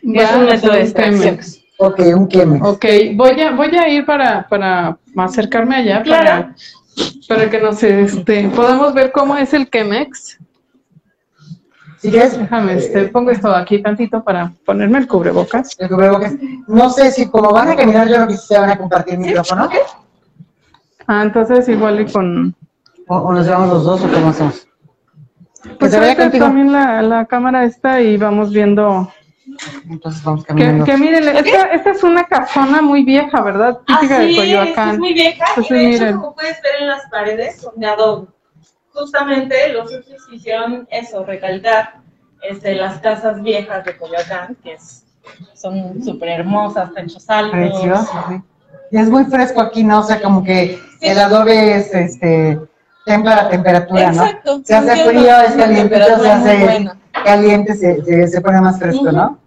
Es un método de Chemex. Ok, un Chemex. Ok, voy a, voy a ir para, para acercarme allá, claro. para, para que nos este, podamos ver cómo es el Chemex. Si quieres, déjame, eh, te pongo esto aquí tantito para ponerme el cubrebocas. El cubrebocas. No sé si como van a caminar, yo creo que se van a compartir el micrófono. ¿Sí? Ah, entonces igual y con... O, o nos llevamos los dos o cómo hacemos. Pues ahorita también la, la cámara está y vamos viendo... Entonces vamos caminando. Que, que miren, ¿Okay? esta, esta es una casona muy vieja, ¿verdad? Típica Así de Coyoacán. Es, es muy vieja. Pues y de miren. hecho, como puedes ver en las paredes, son de adobo. Justamente los otros hicieron eso, recalcar este, las casas viejas de Coyoacán, que es, son súper hermosas, techos altos. Preciosa, sí. Y es muy fresco aquí, ¿no? O sea, como que sí. el adobe es, este, templa la temperatura, Exacto. ¿no? Se hace frío, no, es calientito, se hace... Buena. Caliente se, se, se pone más fresco, ¿no?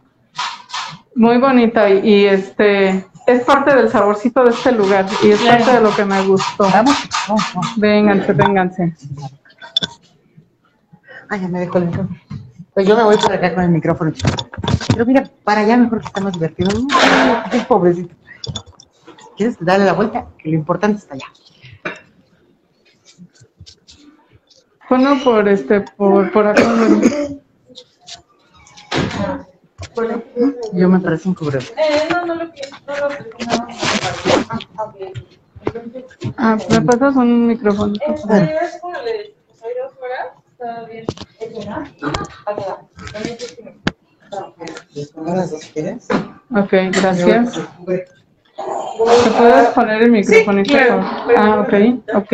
Muy bonita y, y este es parte del saborcito de este lugar y es claro. parte de lo que me gustó. Vamos. Oh, oh. Vénganse, vénganse. Ay, ya me dejó el micrófono. Pues yo me voy por acá con el micrófono, chicos. Pero mira, para allá mejor que está más divertido. Ay, pobrecito. ¿Quieres darle la vuelta? Que lo importante está allá. Bueno, por este, por, por acá. Yo me parece un cubrebocas. Eh, no, no lo quiero. No lo quiero. Ah, ¿me pasas un micrófono? ¿Es como le salió afuera? Está bien. Ok, gracias. ¿Puedes poner el micrófono? Sí, claro. Ah, ok, ok.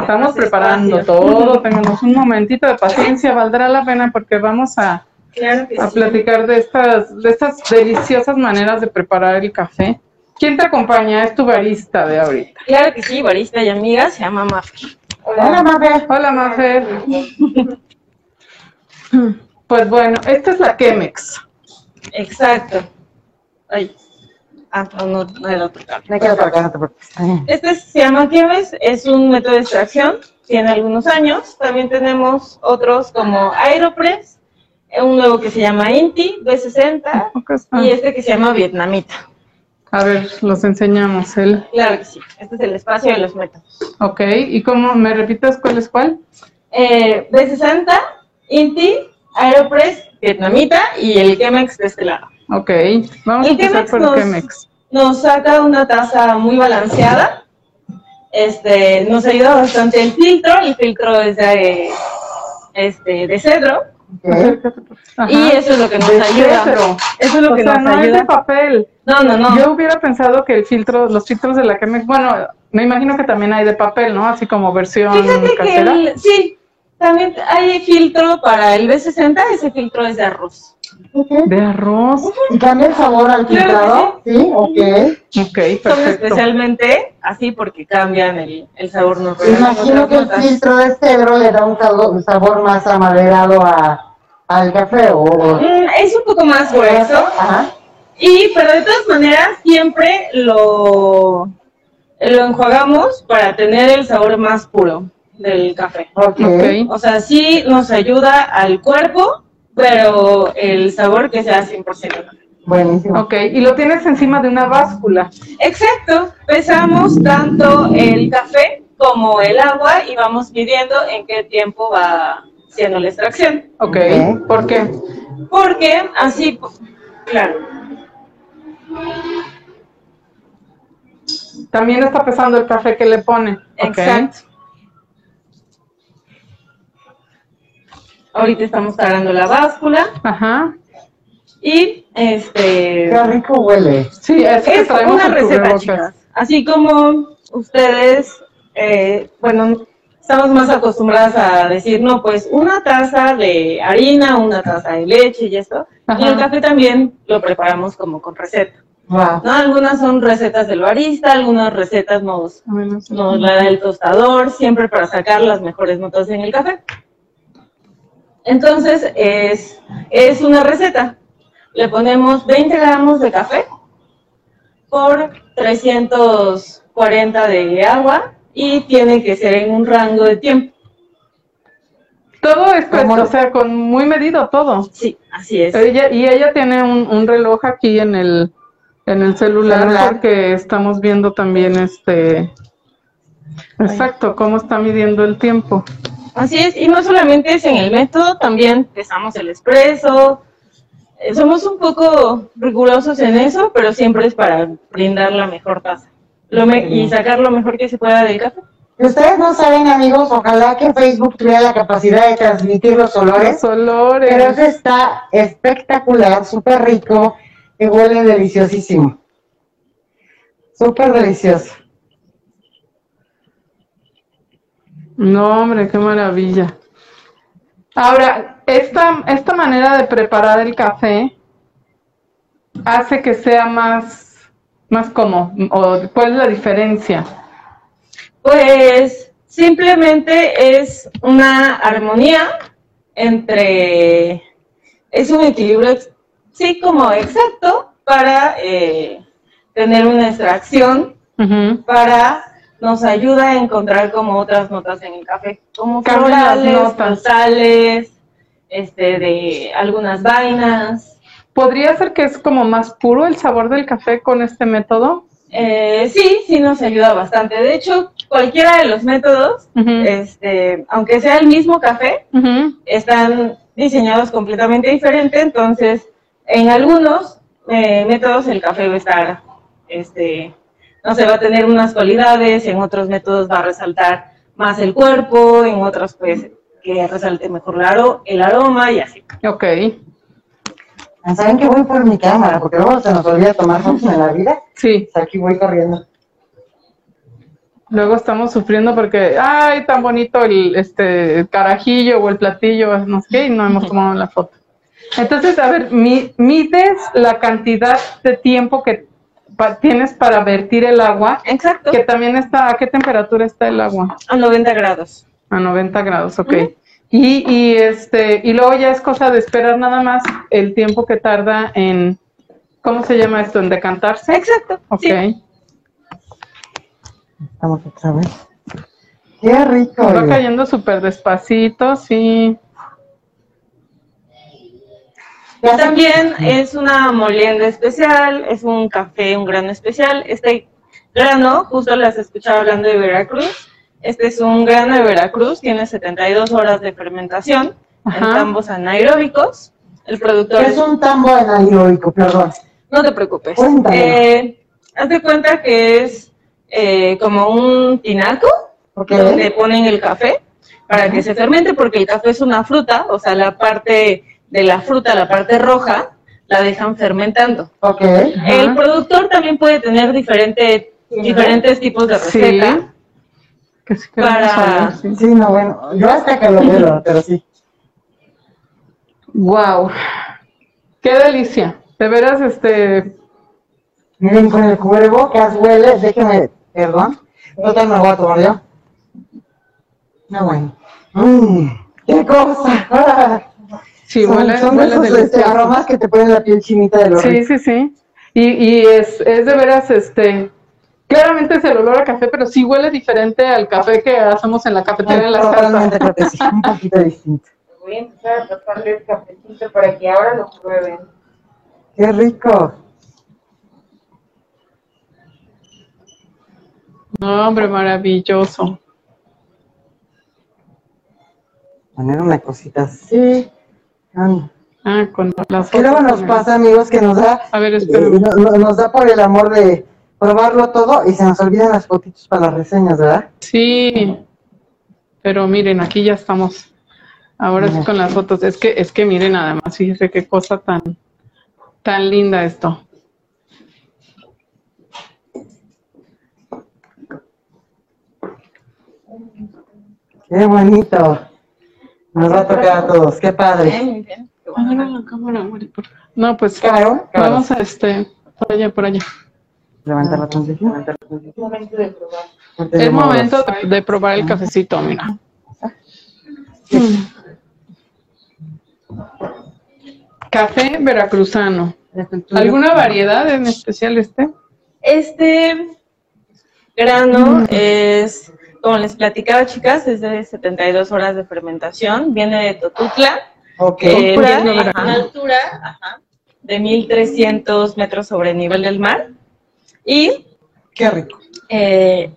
Estamos preparando todo, tengamos un momentito de paciencia, valdrá la pena porque vamos a, claro a platicar sí. de estas de estas deliciosas maneras de preparar el café. ¿Quién te acompaña? Es tu barista de ahorita. Claro que sí, barista y amiga, se llama Mafer. Hola, hola Mafer. Hola Mafer. Pues bueno, esta es la Chemex. Exacto. Ay. Ah, no, no era otro. Me quedo para acá, no te preocupes. Este se llama Chemex, es un método de extracción, tiene algunos años. También tenemos otros como Aeropress, un nuevo que se llama Inti, B sesenta, y este que se llama Vietnamita. A ver, los enseñamos. El... Claro que sí, este es el espacio de los métodos. Ok, ¿y cómo? ¿Me repitas cuál es cuál? Eh, B sesenta, Inti, Aeropress, Vietnamita y el Chemex de este lado. Ok, vamos el a empezar Chemex por el nos, Chemex. Nos saca una taza muy balanceada, este, nos ayuda bastante el filtro, el filtro es de, este, de cedro, okay. Y eso es lo que nos de ayuda. Cedro. Eso es lo o que sea, nos no ayuda. Es de papel. No, no, no. Yo hubiera pensado que el filtro, los filtros de la Chemex, bueno, me imagino que también hay de papel, ¿no? Así como versión Fíjate casera. Que el, sí, también hay filtro para el B sesenta, ese filtro es de arroz. ¿De arroz? ¿Y cambia el sabor al filtrado? Sí, ok. Okay, perfecto. Son especialmente así porque cambian el, el sabor. No imagino que el filtro de cedro le da un sabor más amaderado a, al café. ¿O? Es un poco más grueso. Ajá. Y, pero de todas maneras, siempre lo, lo enjuagamos para tener el sabor más puro del café. Okay. O sea, sí nos ayuda al cuerpo. Pero el sabor que sea cien por ciento. Buenísimo. Ok, y lo tienes encima de una báscula. Exacto, pesamos tanto el café como el agua y vamos midiendo en qué tiempo va siendo la extracción. Ok, ¿por qué? Porque así, claro. También está pesando el café que le pone. Exacto. Okay. Ahorita estamos cargando la báscula. Ajá. Y este. Qué rico huele. Sí, es, es que una receta, chicas. Así como ustedes, eh, bueno, estamos más acostumbradas a decir, no, pues una taza de harina, una taza de leche y esto. Ajá. Y el café también lo preparamos como con receta. Wow. ¿No? Algunas son recetas del barista, algunas recetas nos, bueno, sí, nos la da el tostador, siempre para sacar las mejores notas en el café. Entonces, es, es una receta. Le ponemos veinte gramos de café por trescientos cuarenta de agua y tiene que ser en un rango de tiempo. Todo esto, es, o sea, con muy medido todo. Sí, así es. Ella, y ella tiene un, un reloj aquí en el, en el celular, celular porque estamos viendo también este... Exacto, cómo está midiendo el tiempo. Así es, y no solamente es en el método, también pesamos el espresso, eh, somos un poco rigurosos en eso, pero siempre es para brindar la mejor taza lo me y sacar lo mejor que se pueda del café. Ustedes no saben, amigos, ojalá que Facebook tuviera la capacidad de transmitir los olores, los olores. Pero eso está espectacular, súper rico, y huele deliciosísimo, súper delicioso. No, hombre, qué maravilla. Ahora, esta, esta manera de preparar el café hace que sea más, más como, o ¿cuál es la diferencia? Pues simplemente es una armonía entre, es un equilibrio, sí, como exacto, para eh, tener una extracción, uh-huh, para... nos ayuda a encontrar como otras notas en el café, como florales, frutales, este, de algunas vainas. ¿Podría ser que es como más puro el sabor del café con este método? Eh, sí, sí nos ayuda bastante. De hecho, cualquiera de los métodos, uh-huh, este, aunque sea el mismo café, uh-huh, están diseñados completamente diferente, entonces En algunos eh, métodos el café va a estar, este, no sé, va a tener unas cualidades, en otros métodos va a resaltar más el cuerpo, en otros pues que resalte mejor el aroma y así. Ok. ¿Saben que voy por mi cámara? Porque luego se nos olvida tomar fotos en la vida. Sí. Aquí voy corriendo. Luego estamos sufriendo porque, ay, tan bonito el, este, el carajillo o el platillo, no sé qué, y no hemos tomado la foto. Entonces, a ver, mi, mides la cantidad de tiempo que pa, tienes para vertir el agua. Exacto. Que también está, ¿a qué temperatura está el agua? A noventa grados. A noventa grados, ok. Uh-huh. Y, y, este, y luego ya es cosa de esperar nada más el tiempo que tarda en, ¿cómo se llama esto? En decantarse. Exacto. Ok. Sí. Estamos otra vez. ¡Qué rico! Me va cayendo súper despacito, sí. Y también es una molienda especial, es un café, un grano especial. Este grano, justo las escuchaba hablando de Veracruz. Este es un grano de Veracruz, tiene setenta y dos horas de fermentación. Ajá. En tambos anaeróbicos. El productor es, es un tambo anaeróbico, perdón. No te preocupes. Eh, haz de cuenta que es eh, como un tinaco, okay, donde ponen el café para, ajá, que se fermente, porque el café es una fruta, o sea, la parte de la fruta, la parte roja, la dejan fermentando. Okay. El, ajá, productor también puede tener diferente, diferentes tipos de receta. Sí. Que sí, que para... Sí. Sí, no, bueno, yo hasta que lo veo, pero sí. Wow, qué delicia, de veras, este... Miren, con el cubrebocas huele, déjenme, perdón, no te me voy a tomar yo. No, bueno. Mm, ¡qué cosa! Sí, son, huele, son huele esos, este, aromas que te ponen la piel chinita del olor. Sí, sí, sí, y, y es, es de veras, este... Claramente es el olor a café, pero sí huele diferente al café que hacemos en la cafetería en las casas. Sí, un poquito distinto. Voy a empezar a tocarle el cafecito para que ahora lo prueben. ¡Qué rico! No, hombre, maravilloso. Poner una cosita así. Ando. Ah, con las ¿Qué luego nos pasa, amigos, que nos da, a ver, eh, nos da por el amor de probarlo todo y se nos olvidan las fotitos para las reseñas, ¿verdad? Sí, pero miren, aquí ya estamos. Ahora sí con las fotos. Es que, es que miren, además, fíjense qué cosa tan, tan linda esto. Qué bonito. Nos va a tocar a todos. Qué padre. No, pues claro, vamos a este, por allá, por allá. Levantar la transición. Levantar la transición. Es momento de probar. Es momento de probar el cafecito, mira. Sí. Café veracruzano. ¿Alguna variedad en especial este? Este grano mm. es, como les platicaba, chicas, es de setenta y dos horas de fermentación. Viene de Totutla. Ok. Eh, viene a una altura, ajá, de mil trescientos metros sobre el nivel del mar. Y qué rico. Eh,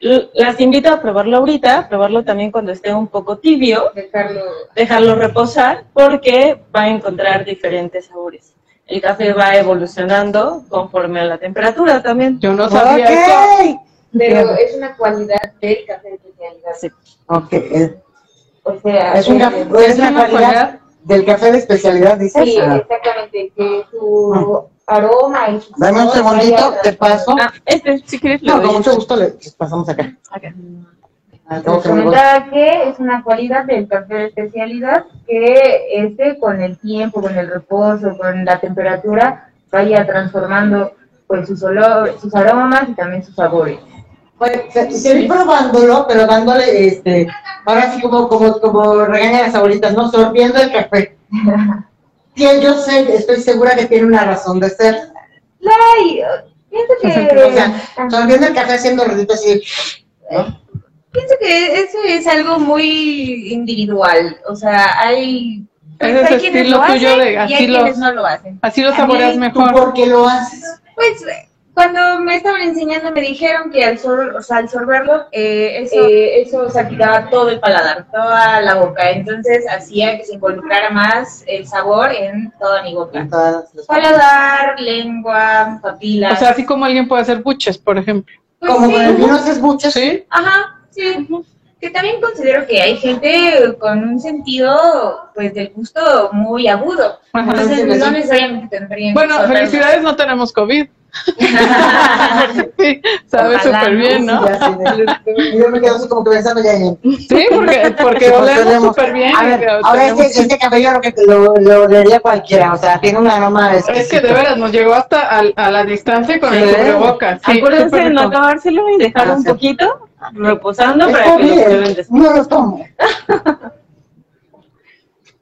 las invito a probarlo ahorita, a probarlo también cuando esté un poco tibio, dejarlo, dejarlo reposar, porque va a encontrar diferentes sabores. El café va evolucionando conforme a la temperatura también. Yo no sabía okay. eso. Pero es una cualidad del café de especialidad. Sí. Okay. O sea, es una, es una, es una cualidad, cualidad del café de especialidad, dice. Sí, exactamente, que su aroma y... Dame un segundito, te paso. Ah, este, si quieres lo No, con mucho gusto le pasamos acá. Acá. Comentaba que es una cualidad del café de especialidad que este, con el tiempo, con el reposo, con la temperatura, vaya transformando pues sus olores, sus aromas y también sus sabores. Pues seguir probándolo, pero dándole, este, ahora sí como, como, como regañan las abuelitas, ¿no? Sorbiendo el café. Yo sé, estoy segura que tiene una razón de ser. Ay, pienso que... O sea, sorbiendo el café haciendo rodito así, ¿no? Pienso que eso es algo muy individual, o sea, hay... Pues, es hay quienes lo hacen y hay los, quienes no lo hacen. Así lo saboreas mejor. ¿Por qué lo haces? Pues... Cuando me estaban enseñando me dijeron que al, sor, o sea, al sorberlo, eh, eso, eh, eso o sea, quitaba todo el paladar, toda la boca. Entonces hacía que se involucrara más el sabor en toda mi boca. En todas las paladar, partes. Lengua, papilas. O sea, así como alguien puede hacer buches, por ejemplo. Pues como con el vino haces buches. Sí. Ajá, sí. Uh-huh. Que también considero que hay gente con un sentido, pues, del gusto muy agudo. Ajá, entonces, sí, no necesariamente tendrían que sorberlo. Bueno, felicidades, no tenemos COVID. Sí, sabe súper bien, ¿no? Sí, sí, yo me quedo así como que pensando ya en... Sí, porque, porque sí, olemos súper bien. A ver, ahora este, este café yo creo que lo, lo olería cualquiera, o sea, tiene un aroma de... Es que de veras nos llegó hasta a, a la distancia con sí, el cubrebocas. Sí, acuérdense de no acabárselo y dejarlo ah, un poquito reposando para que lo prueben después. No lo tomo.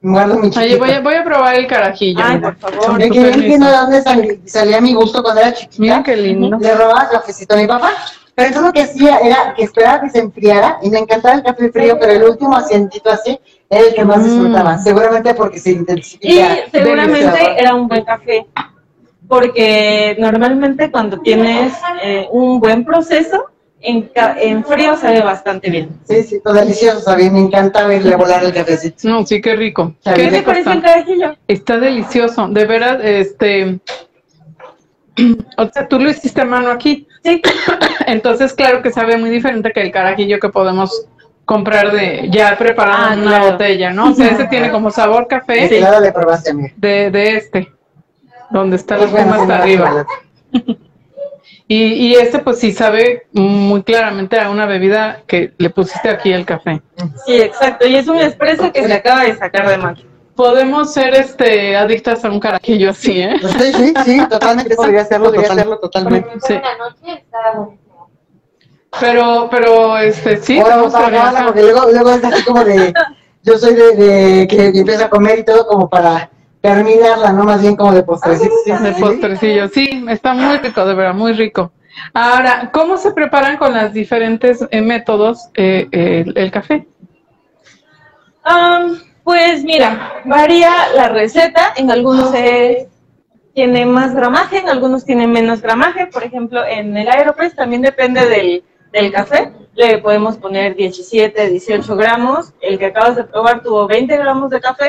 Oye, voy a, voy a probar el carajillo. Ay, mira, por favor. Porque yo entiendo de dónde sal, salía mi gusto cuando era chiquita. Mira qué lindo. Le robaba cafecito a mi papá. Pero eso lo que hacía era que esperaba que se enfriara y me encantaba el café frío, pero el último asientito así era el que más mm. disfrutaba. Seguramente porque se intensificaba. Y seguramente era un buen café. Porque normalmente cuando tienes eh, un buen proceso, En, en frío sabe bastante bien. Sí, sí, todo delicioso. A mí me encanta verle volar el cafecito. No, sí, qué rico. ¿Qué te parece el carajillo? Está delicioso. De veras, este... o sea, tú lo hiciste a mano aquí. Sí. Entonces, claro que sabe muy diferente que el carajillo que podemos comprar de ya preparado ah, en una claro. botella, ¿no? O sea, ese tiene como sabor café. Sí, claro, le probaste a mí. De, de este, donde está la goma hasta arriba. Y, y este pues sí sabe muy claramente a una bebida que le pusiste aquí al café. Sí, exacto, y es un espresso que se acaba de sacar de máquina. Podemos ser este adictas a un carajillo así, ¿eh? Sí, sí, sí, totalmente, podría hacerlo, podría total. hacerlo totalmente. Sí. Pero, pero, este, sí. Ahora vamos a hablarla porque luego, luego es así como de, yo soy de, de que empiezo a comer y todo como para... terminarla, ¿no? Más bien como de postrecillo. Sí, de postrecillo. Sí, está muy rico, de verdad, muy rico. Ahora, ¿cómo se preparan con los diferentes eh, métodos eh, eh, el, el café? Um, pues mira, varía la receta. En algunos eh, tiene más gramaje, en algunos tiene menos gramaje. Por ejemplo, en el Aeropress también depende del, del café. Le podemos poner diecisiete, dieciocho gramos. El que acabas de probar tuvo veinte gramos de café.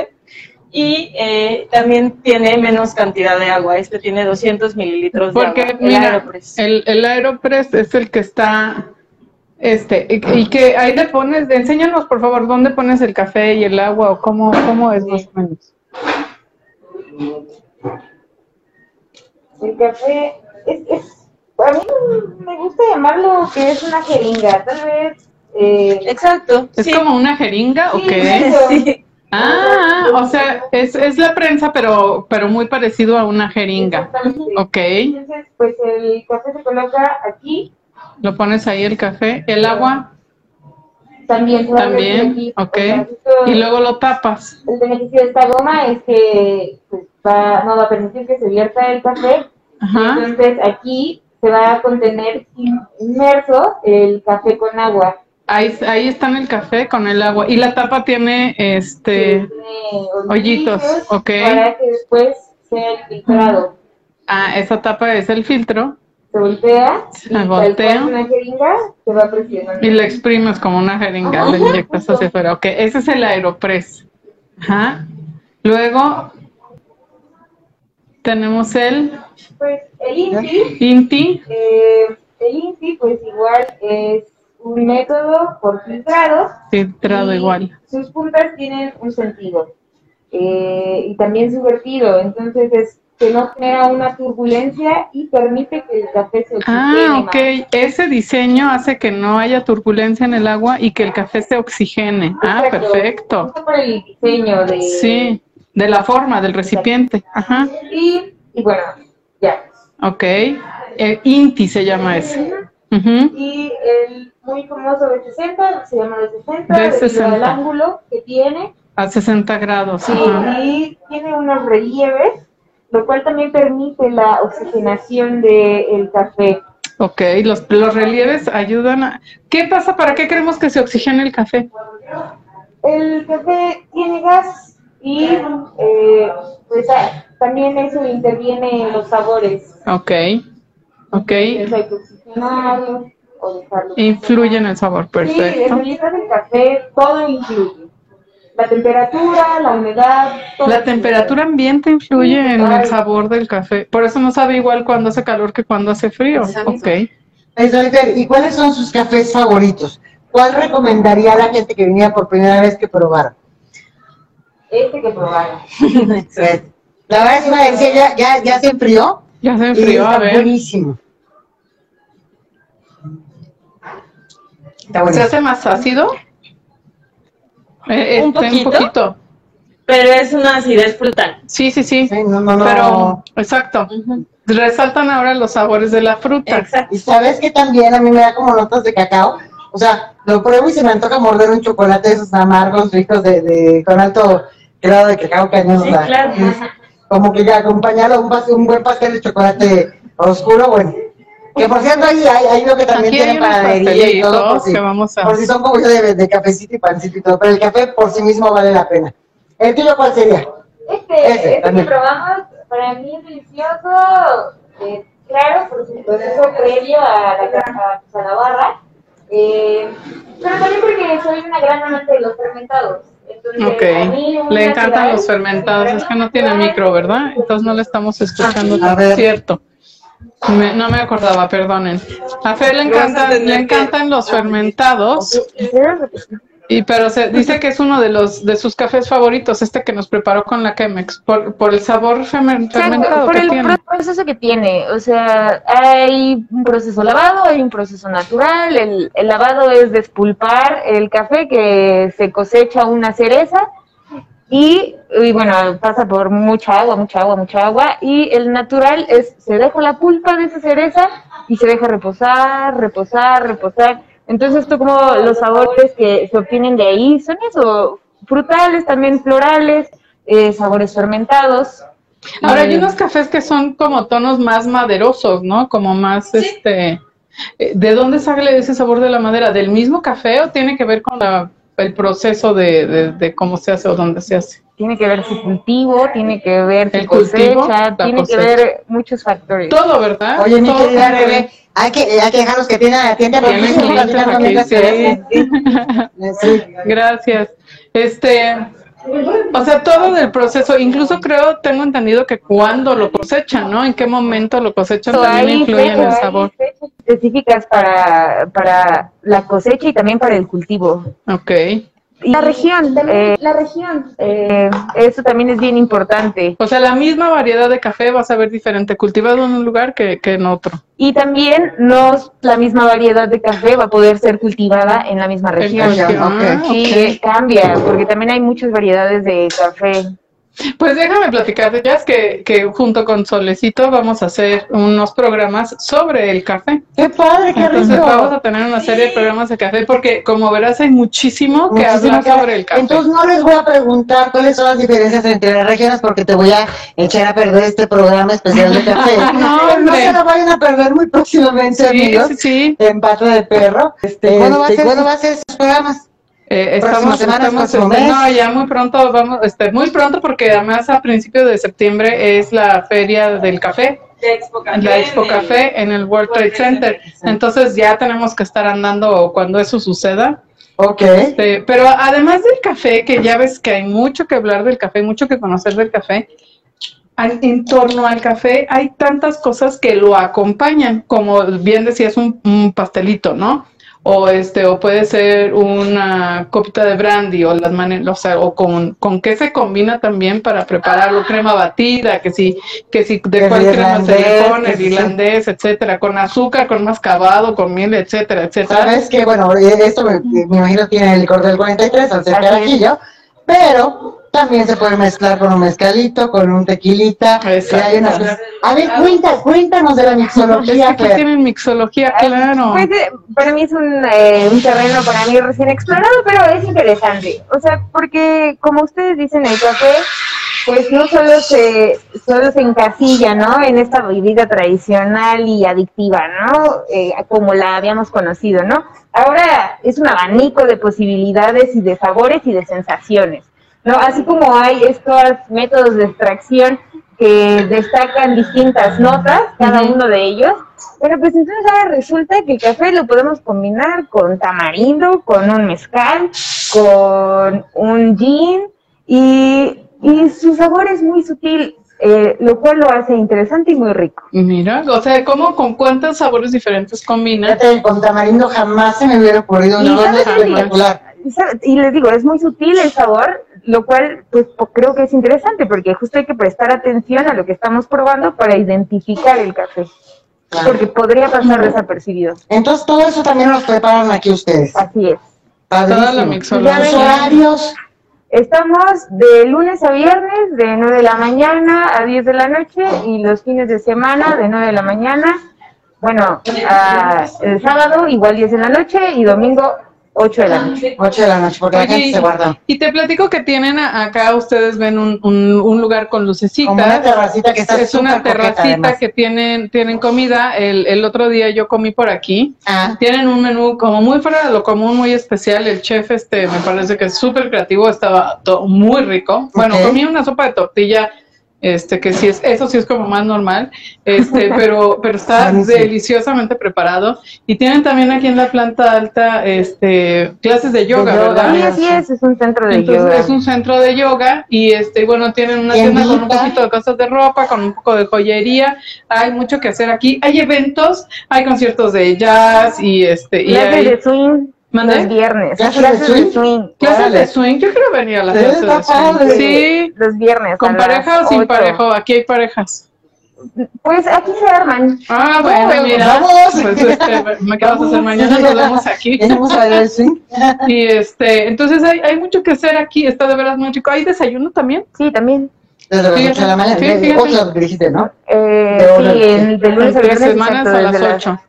Y eh, también tiene menos cantidad de agua. Este tiene doscientos mililitros de agua. Porque, mira, Aeropress. El, el Aeropress es el que está... este y, y que ahí le pones... Enséñanos, por favor, dónde pones el café y el agua o cómo, cómo es más o menos. El café... Es, es, a mí me gusta llamarlo que es una jeringa, tal vez... Eh, Exacto. ¿Es sí. como una jeringa sí, o qué es? Sí. Ah, o sea, es, es la prensa, pero pero muy parecido a una jeringa. Ok. Entonces, pues el café se coloca aquí. Lo pones ahí el café, el agua. También. También, aquí, ok. Y luego lo tapas. El beneficio de esta goma es que pues, va, no va a permitir que se vierta el café. Ajá. Entonces aquí se va a contener inmerso el café con agua. Ahí, ahí está en el café con el agua. Y la tapa tiene este sí, tiene hoyitos, ok. Para que después sea filtrado. Ah, esa tapa es el filtro. Se voltea. Se voltea. Una jeringa, se va presionando. Y la exprimes como una jeringa, ajá, la inyectas justo hacia afuera. Ok, ese es el Aeropress. Ajá. Luego tenemos el. Pues el Inti. Inti. Eh, el Inti, pues igual es un método por filtrados. Filtrado igual. Sus puntas tienen un sentido. Eh, y también su vertido. Entonces, es que no genera una turbulencia y permite que el café se oxigene. Ah, ok. Más. Ese diseño hace que no haya turbulencia en el agua y que el café se oxigene. Exacto. Ah, perfecto. Justo por el diseño de... Sí, de la forma, del recipiente. Ajá. Y, y bueno, ya. Ok. El Inti se llama ese. Uh-huh. Y el muy famoso B sesenta, se llama B sesenta, el ángulo que tiene. A sesenta grados. Y, y tiene unos relieves, lo cual también permite la oxigenación del café. Ok, los, los relieves ayudan a... ¿Qué pasa? ¿Para qué creemos que se oxigena el café? El café tiene gas y eh, pues, también eso interviene en los sabores. Ok. Ok. Efecto oxigenario, o dejarlo. Influye en el sabor, perfecto. Sí, el café, todo influye. La temperatura, la humedad, todo. La temperatura ambiente influye sí, en claro. el sabor del café. Por eso no sabe igual cuando hace calor que cuando hace frío. Exacto. Ok. Entonces, ¿y cuáles son sus cafés favoritos? ¿Cuál recomendaría a la gente que venía por primera vez que probara? Este que probara. La verdad es que iba a decir, ya, ya, ya se enfrió. Ya se enfrió, a ver. Buenísimo. Está buenísimo. ¿Se hace más ácido? Eh, un, poquito, un poquito. Pero es una acidez frutal. Sí, sí, sí. sí no, no, no. Pero, exacto. Uh-huh. Resaltan ahora los sabores de la fruta. Exacto. Y sabes que también a mí me da como notas de cacao. O sea, lo pruebo y se me antoja morder un chocolate de esos amargos, ricos, de, de, con alto grado de cacao cañón. Sí, o sea, claro. Es, como que ya acompañado un, un buen pastel de chocolate oscuro, bueno. Que por cierto, ahí hay, hay lo que también aquí tienen panadería y todo, por si, que vamos a... por si son como yo de, de cafecito y pancito y todo, pero el café por sí mismo vale la pena. ¿El tuyo cuál sería? Este, este, este que probamos, para mí es delicioso, eh, claro, por su proceso previo a la, a, pues a la barra, eh, pero también porque soy una gran amante de los fermentados. Entonces, okay. Le encantan los fermentados, es que no tiene micro, ¿verdad? Entonces no le estamos escuchando, ah, es cierto. Me, no me acordaba, perdonen. A Fer le encantan, le encantan los fermentados, y pero se dice que es uno de los de sus cafés favoritos, este que nos preparó con la Chemex, por, por el sabor fermentado, o sea, por que el tiene. Proceso que tiene, o sea, hay un proceso lavado, hay un proceso natural, el, el lavado es despulpar el café que se cosecha una cereza, y, y bueno, pasa por mucha agua, mucha agua, mucha agua, y el natural es, se deja la pulpa de esa cereza y se deja reposar, reposar, reposar. Entonces, esto como los sabores que se obtienen de ahí son eso, frutales, también florales, eh, sabores fermentados. Ahora, eh, hay unos cafés que son como tonos más maderosos, ¿no? Como más, ¿sí? este... ¿De dónde sale ese sabor de la madera? ¿Del mismo café o tiene que ver con la, el proceso de, de, de cómo se hace o dónde se hace? Tiene que ver su cultivo, tiene que ver su cosecha, cultivo, tiene cosecha. que ver muchos factores. Todo, ¿verdad? Oye, mi querida Rebe, hay que, hay que dejarnos que tiene la tienda. Gracias. Este, o sea, todo del proceso, incluso creo, tengo entendido que cuando lo cosechan, ¿no? En qué momento lo cosechan so, también influye en el sabor. Hay fechas específicas para, para la cosecha y también para el cultivo. Ok. Y la región, eh, la región, eh, eso también es bien importante. O sea, la misma variedad de café vas a ver diferente, cultivado en un lugar que, que en otro. Y también no la misma variedad de café va a poder ser cultivada en la misma región. región. Ah, okay. Sí, okay. Cambia, porque también hay muchas variedades de café. Pues déjame platicarte, ya es que, que junto con Solecito vamos a hacer unos programas sobre el café. ¡Qué padre, qué rico! Entonces vamos a tener una serie sí. de programas de café, porque como verás hay muchísimo, muchísimo que hablar café. sobre el café. Entonces no les voy a preguntar cuáles son las diferencias entre las regiones, porque te voy a echar a perder este programa especial de café. no, no se lo vayan a perder muy próximamente, sí, amigos, sí, sí. en Pato de Perro. Este, ¿Cuándo va a ser, ¿cuándo va a ser esos programas? Eh, estamos, semana, estamos este, no, ya muy pronto vamos, este, muy pronto porque además a principios de septiembre es la feria del café, la Expo Café, la Expo Café en el, en el World Trade Center. Center, entonces ya tenemos que estar andando cuando eso suceda. Okay. Este, pero además del café, que ya ves que hay mucho que hablar del café, mucho que conocer del café, al, en torno al café hay tantas cosas que lo acompañan, como bien decías, un, un pastelito, ¿no? O este, o puede ser una copita de brandy, o las maneras, o sea, o con, con qué se combina también para prepararlo, crema batida, que si, que si de cuál crema se le pone, el irlandés, etcétera, con azúcar, con mascabado, con miel, etcétera, etcétera. Sabes que bueno, esto me, me imagino tiene el licor del cuarenta y tres al ser carajillo, pero también se puede mezclar con un mezcalito, con un tequilita. Hay unas cosas. A ver, cuéntanos, cuéntanos de la mixología. Es que aquí tienen mixología, claro. Pues, para mí es un, eh, un terreno para mí recién explorado, pero es interesante. O sea, porque como ustedes dicen, el café, pues no solo se, solo se encasilla, ¿no? En esta bebida tradicional y adictiva, ¿no? Eh, como la habíamos conocido, ¿no? Ahora es un abanico de posibilidades y de sabores y de sensaciones, ¿no? Así como hay estos métodos de extracción que destacan distintas notas, cada uno de ellos. Bueno, pues entonces ahora resulta que el café lo podemos combinar con tamarindo, con un mezcal, con un gin, y, y su sabor es muy sutil, eh, lo cual lo hace interesante y muy rico. Mira, o sea, ¿cómo, con cuántos sabores diferentes combinas? Con tamarindo jamás se me hubiera ocurrido una cosa espectacular. Y les digo, es muy sutil el sabor, lo cual pues creo que es interesante, porque justo hay que prestar atención a lo que estamos probando para identificar el café, claro, porque podría pasar desapercibido. Entonces todo eso también los preparan aquí ustedes. Así es. Toda la mixología. ¿Los horarios? Estamos de lunes a viernes de nueve de la mañana a diez de la noche, y los fines de semana de nueve de la mañana, bueno, a, el sábado igual diez de la noche y domingo ocho de la noche. ocho de la noche, porque oye, la gente se guarda. Y te platico que tienen a, acá, ustedes ven un, un, un lugar con lucecitas. Como una terracita que está Es una terracita coqueta, que tienen tienen comida. El, el otro día yo comí por aquí. Ah. Tienen un menú como muy fuera de lo común, muy especial. El chef este me parece que es súper creativo, estaba muy rico. Bueno, okay, comí una sopa de tortilla. Este, que sí es, eso sí es como más normal, este, pero, pero está sí, sí. deliciosamente preparado. Y tienen también aquí en la planta alta, este, clases de yoga, de yoga, ¿verdad? Sí, así es, es un centro de Entonces, yoga. Es un centro de yoga, y este, bueno, tienen una tienda con un poquito de cosas de ropa, con un poco de joyería. Hay mucho que hacer aquí. Hay eventos, hay conciertos de jazz y este, y hay de swing. ¿Mandé? Los viernes. ¿Clases, ¿Clases de swing? De swing. ¿Clases Órale. de swing? Yo quiero venir a las clases de swing. Sí. Los viernes. ¿Con pareja o sin pareja? Aquí hay parejas. Pues aquí se arman. Ah, bueno, bueno mira. Vamos. Pues este, me quedas a hacer mañana, nos vemos aquí. Vamos a ver el swing. Y este, entonces hay, hay mucho que hacer aquí. Está de verdad muy chico. ¿Hay desayuno también? Sí, también. Desde las ocho de la mañana. Ocho, dijiste, ¿no? Eh, sí, el de lunes a viernes. Tres semanas a las ocho.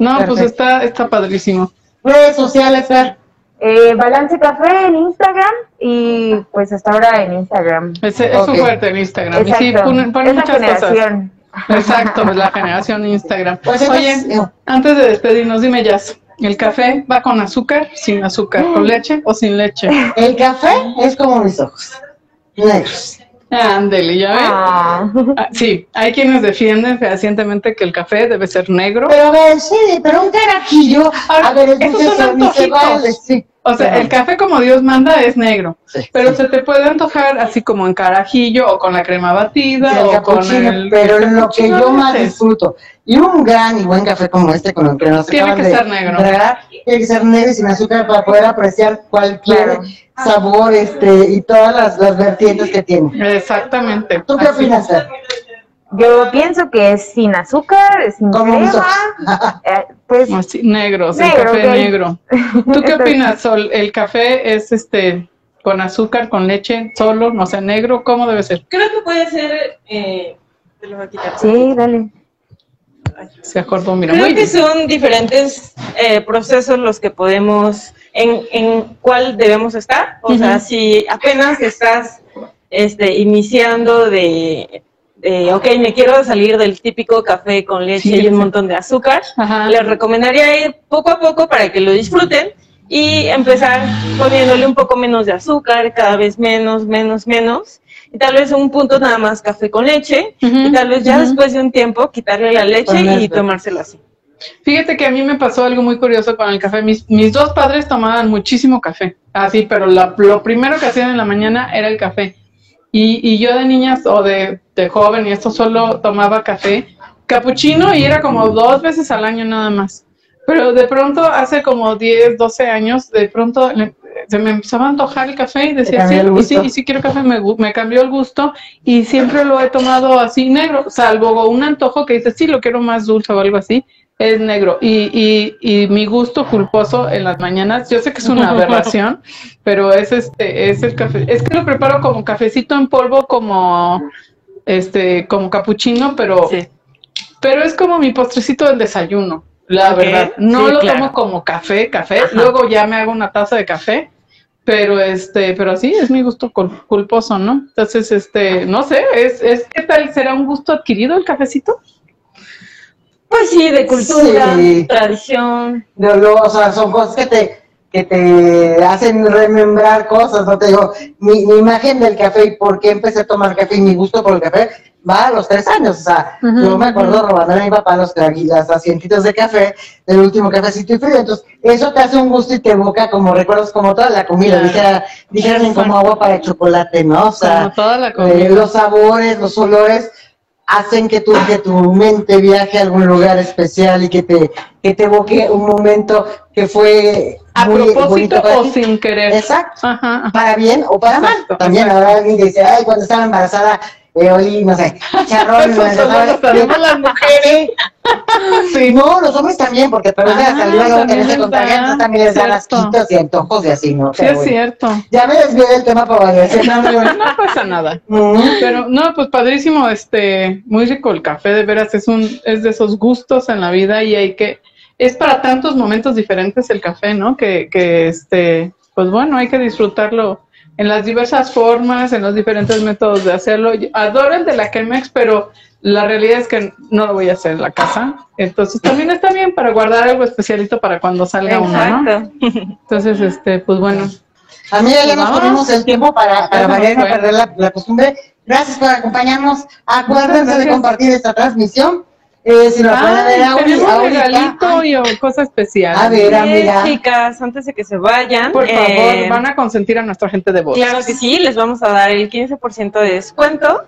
No, pues está, está padrísimo. Redes sociales, Fer. Eh, Balance Café en Instagram, y pues hasta ahora en Instagram. Es, es okay. un fuerte en Instagram. Exacto. Y sí, ponen, ponen muchas generación. cosas. Exacto, pues la generación Instagram. Pues Oye, es... antes de despedirnos, dime ya, ¿el café va con azúcar, sin azúcar, con leche o sin leche? El café es como mis ojos. Negros. Ándele, ya ven. Ah. Ah, sí, hay quienes defienden fehacientemente que el café debe ser negro. Pero a ver, sí, pero un carajillo. Ahora, a ver, es estos son antojitos. Vale, sí. O sea, el café como Dios manda es negro, sí, pero sí. se te puede antojar así como en carajillo o con la crema batida sí, o con el... Pero el lo que yo más disfruto, y un gran y buen café como este con el que nos Tiene que de, ser negro. ¿verdad? Tiene que ser negro y sin azúcar para poder apreciar cualquier claro. sabor este y todas las, las vertientes que tiene. Exactamente. ¿Tú qué así. opinas? Yo pienso que es sin azúcar, es sin crema, eh, pues Así, negros, negro, el café okay. negro. ¿Tú qué opinas, Sol? ¿El café es este con azúcar, con leche, solo, no sé, negro? ¿Cómo debe ser? Creo que puede ser, eh, te lo voy a quitar. Sí, dale. Ay, se acordó, mira. Creo muy que bien. son diferentes eh, procesos los que podemos, en, en cuál debemos estar. O uh-huh. sea, si apenas estás este, iniciando de... Eh, ok, me quiero salir del típico café con leche sí, y un sí. montón de azúcar. Ajá. Les recomendaría ir poco a poco para que lo disfruten y empezar poniéndole un poco menos de azúcar, cada vez menos, menos, menos. Y tal vez un punto nada más café con leche uh -huh, y tal vez ya uh -huh. después de un tiempo quitarle la leche Ponerlo. y tomársela así. Fíjate que a mí me pasó algo muy curioso con el café. Mis, mis dos padres tomaban muchísimo café, así, pero la, lo primero que hacían en la mañana era el café. Y, y yo de niñas o de, de joven y esto solo tomaba café, capuchino, y era como dos veces al año nada más. Pero de pronto hace como diez, doce años, de pronto le, se me empezaba a antojar el café y decía, sí, y sí, y sí quiero café, me, me cambió el gusto y siempre lo he tomado así negro, salvo un antojo que dice, sí, lo quiero más dulce o algo así. Es negro, y, y, y mi gusto culposo en las mañanas, yo sé que es una aberración, pero es este, es el café, es que lo preparo como cafecito en polvo, como este, como capuchino, pero, sí. pero es como mi postrecito del desayuno, la okay. verdad, no sí, lo claro. tomo como café, café, Ajá. luego ya me hago una taza de café. Pero este, pero así es mi gusto culposo, ¿no? Entonces, este, no sé, es, es ¿qué tal? ¿Será un gusto adquirido el cafecito? Pues sí, de cultura, sí. tradición. De, o sea, son cosas que te, que te hacen remembrar cosas, ¿no? Te digo, mi, mi imagen del café y por qué empecé a tomar café y mi gusto por el café va a los tres años, o sea, uh-huh, yo me acuerdo robando a mi papá los las asientitos de café, del último cafecito y frío, entonces eso te hace un gusto y te evoca como recuerdos, como toda la comida, claro, dijera, dijeron como agua para el chocolate, ¿no? O sea, como toda la comida. Eh, los sabores, los olores, hacen que tu, que tu mente viaje a algún lugar especial y que te, que te evoque un momento que fue a muy propósito o ti, sin querer. Exacto, ajá, ajá, para bien o para exacto, mal. También exacto. Habrá alguien que dice, ay, cuando estaba embarazada, eh, oí, no sé, charrón. Las mujeres. Sí, no, los hombres también, porque a través de la saliva luego que se contagian, también les dan asquitos y antojos y así, ¿no? Sí, es cierto. Ya me desvié del tema para variar. No, no, no pasa nada. Mm. Pero, no, pues padrísimo, este, muy rico el café, de veras, es un, es de esos gustos en la vida y hay que, es para tantos momentos diferentes el café, ¿no? Que, que este, pues bueno, hay que disfrutarlo en las diversas formas, en los diferentes métodos de hacerlo. Yo adoro el de la Chemex, pero la realidad es que no lo voy a hacer en la casa. Entonces también está bien para guardar algo especialito para cuando salga uno, ¿no? Entonces, este, pues bueno. A mí ya, ya nos ponemos el tiempo para, para variar y no perder la, la costumbre. Gracias por acompañarnos. Acuérdense gracias de compartir esta transmisión. Eh, si nos van a ver ahorita, un regalito ay, y o, cosa especial. A ver, a ver, sí, chicas, antes de que se vayan, por favor, eh, van a consentir a nuestra gente de voz. Claro que sí, les vamos a dar el quince por ciento de descuento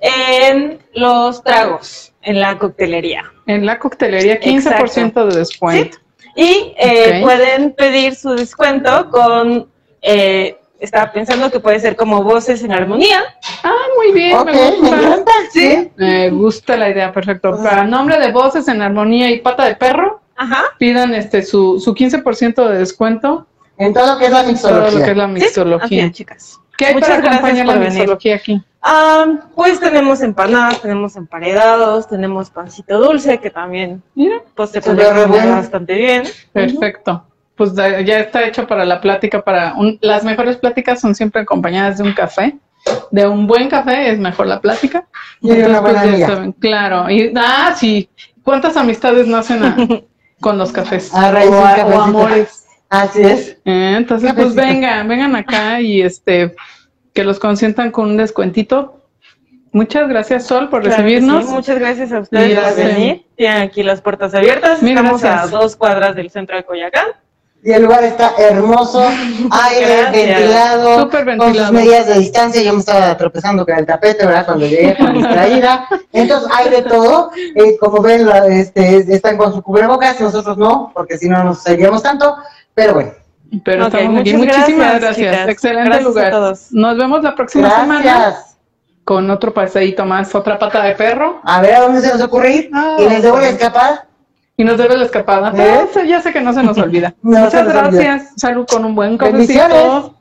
en los tragos, en la coctelería. En la coctelería, quince por ciento exacto, de descuento. ¿Sí? Y eh, okay, pueden pedir su descuento con... Eh, estaba pensando que puede ser como Voces en Armonía. Ah, muy bien, okay, me gusta. Me encanta, ¿sí? Me gusta la idea, perfecto. Para nombre de Voces en Armonía y Pata de Perro, ajá, pidan este su, su quince por ciento de descuento. En todo lo que es la mixología. En todo lo que es la mixología. ¿Sí? Okay, chicas. ¿Qué hay muchas para acompañar la venir mixología aquí? Um, pues tenemos empanadas, tenemos emparedados, tenemos pancito dulce, que también yeah, pues se puede comer bastante bien. Perfecto. Uh-huh. Pues ya está hecho para la plática, para un, las mejores pláticas son siempre acompañadas de un café, de un buen café es mejor la plática. Y entonces, una buena pues, amiga. Claro, y, ah, sí, ¿cuántas amistades nacen a, con los cafés? A raíz o, a, o amores. Así es. Eh, entonces, cafecito, pues vengan, vengan acá y este que los consientan con un descuentito. Muchas gracias, Sol, por claro recibirnos. Sí, muchas gracias a ustedes por venir. Tienen aquí las puertas abiertas. Mil Estamos gracias. A dos cuadras del centro de Coyoacán. Y el lugar está hermoso, aire gracias, ventilado, super ventilado, con sus medidas de distancia. Yo me estaba tropezando con el tapete, ¿verdad? Cuando llegué con distraída. Entonces hay de todo. Eh, como ven, la, este, están con su cubrebocas, nosotros no, porque si no nos seguiríamos tanto. Pero bueno. Pero okay, estamos aquí. Muchísimas gracias. Chicas. Excelente gracias lugar. A todos. Nos vemos la próxima gracias semana con otro paseíto más, otra pata de perro. A ver a dónde se nos ocurre ir. Ah, y les debo escapar. Y nos debe la escapada. ¿Eh? Ya sé que no se nos olvida. No, muchas gracias. Olvida. Salud con un buen cafecito.